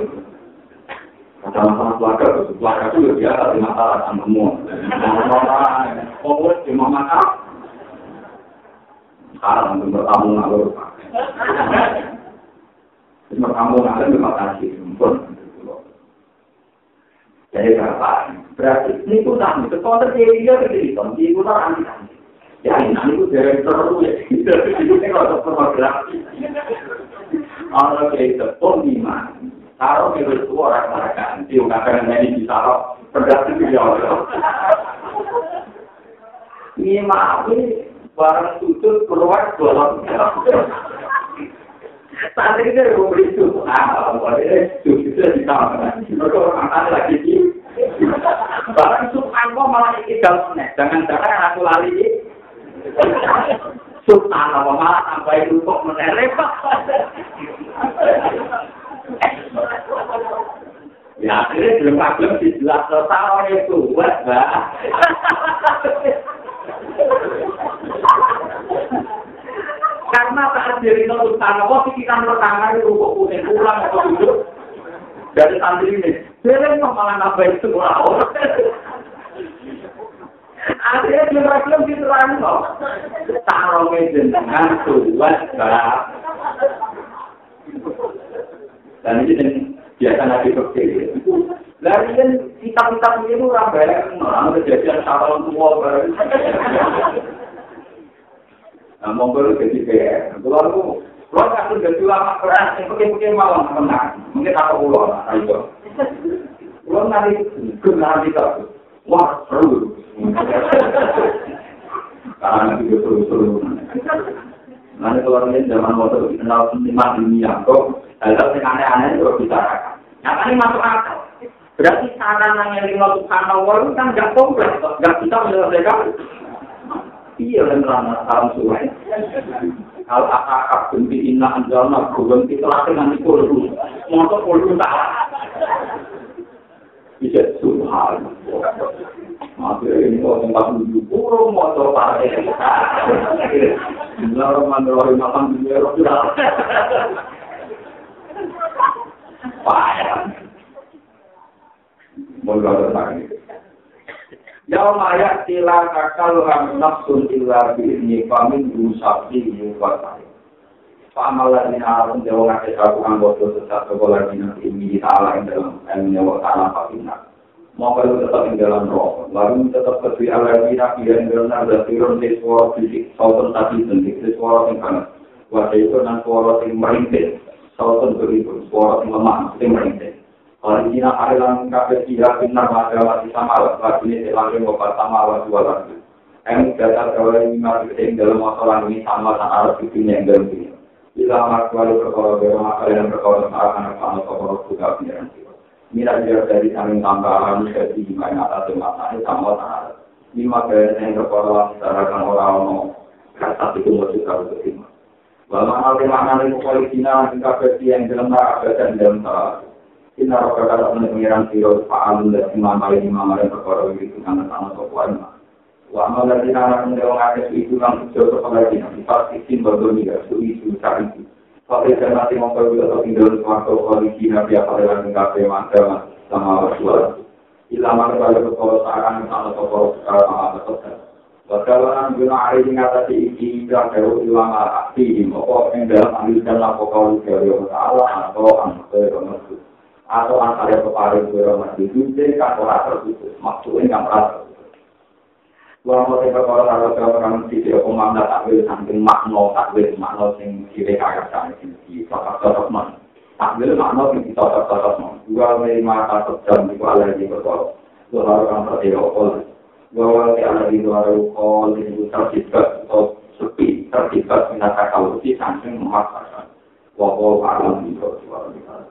Masalah-masalah keluarga, keluarga itu biasa di masalah semua. Orang-orang, orang cuma makan. Sekarang untuk bertamu ngalor. Bertamu ngalor memang kasih pun. Jadi berapa? Berarti ini pun tak. Kalau terjadi dia terjadi, ini pun tak anti. Ya, ini itu direktur ya. Ini kalau pornografi. Orang kayak pemima. Kalau virus itu orang mereka anti ungkapan ini bisa roh pedang di jauh. Ini mawi barang tutup keluar golong. Tadi kita ngobrol itu. Ah, boleh itu kita di kamar. Kalau anak lagi di barang subhanallah malah iki dalone. Jangan-jangan aku lali. Sultan apa malah sampai lupuk menerep. Ya akhirnya belum-belum dijelas total itu buat mbak. Karena saat diri Sultan apa pikiran pertama di lupuk kuning pulang atau hidup dari santri ini. Sering malah nabai itu orang. Akhirnya jumlah-jumlah diterang kok. Tarongnya jenengan suat barang. Dan ini biasa lagi berkiri. Lalu kan kitab-kitab ini murah bareng. Orang kejadian sarang tua bareng. Nah, monggo jadi B R. Keluar aku. Keluar aku jadi lama beras. Mungkin-mungkin malam menang. Mungkin aku ulang. Keluar nanti. Keluar nanti kok. Wah, seru. Karena itu seru-seru. Nanti kalau ini zaman waktu kenal seniman dunia kok, hal-hal yang aneh-aneh itu harus dicarakan. Nyatanya masuk akal. Berarti sarana yang lima subhanallah itu kan nggak kompleks, nggak bisa menyelesaikan. Iya, lembaga salam suai. Kalau akak ganti inna anjalna berganti telah dengan ikut dulu. Motor polu tak. Bisa subhanallah. Masih ini kalau tempat menuju burung, motor partai. Bila orang mandorori makan dunia roh sudah. Paham. Mereka tentang ini. Yaum ayat tila kakal ram nafsun tila bi'ni famin rusabdi yufatai. Fa'amalah min alam jawa ngasih aku anggoto sesat sekolah dinas ini ta'ala yang dalam ilmunya wa ta'ala fakinah. Mau kalau tetap di dalam roh, lalu tetap kesuai alamina yang benar dan turun di suara fisik, sautan tadi sendiri, di suara yang panas. Wajah itu dan suara yang merintis, sautan beribun, suara yang lemah, yang merintis. Orang Cina arilan kafir kira benar masalah di sama lagi ini langsung obat sama lagi dua lagi. Emu data kalau ini masih dalam masalah ini sama dengan arah dunia yang dalam dunia. Bila masalah perkara bermakna kalian perkara akan kamu perkara juga pikiran. Mira dia dari samping tambahan dari banyak atas mata ini sama dengan lima kali yang perkara secara orang kata itu masih kalau terima. Bahwa hal-hal yang kualitinya kafir yang dalam arah dan dalam arah Inna rokaat mengiran siro fa'alun dan imamai imamai perkara itu dengan tanah sopuannya. Wa amalan di tanah mendengar itu langsung jauh kembali nanti pasti simbol dunia suisu cari. Pakai nanti mengkali atau tinggal suatu koalisi nabi apa dengan kafe macam sama suara. Ilaman pada perkara sekarang tanah sopuan sekarang apa saja. Bagaimana guna hari mengatasi ini tidak jauh hilang aktif. Maka dalam ambilkan lapor kalau jauh salah atau angker bermaksud. Atau antara peparut beromah di dunia kantor tertutup maksudnya nggak merasa. Walau mereka kalau kalau kalau kamu tidak komanda takbir samping makno takbir makno sing kiri kaca samping di totok totok man takbir makno di totok totok man dua lima totok jam di kuala di berkol dua orang tertiopol dua orang di dua rukol di tertibat atau sepi tertibat minat kalau di samping memaksakan walau alam di berkol.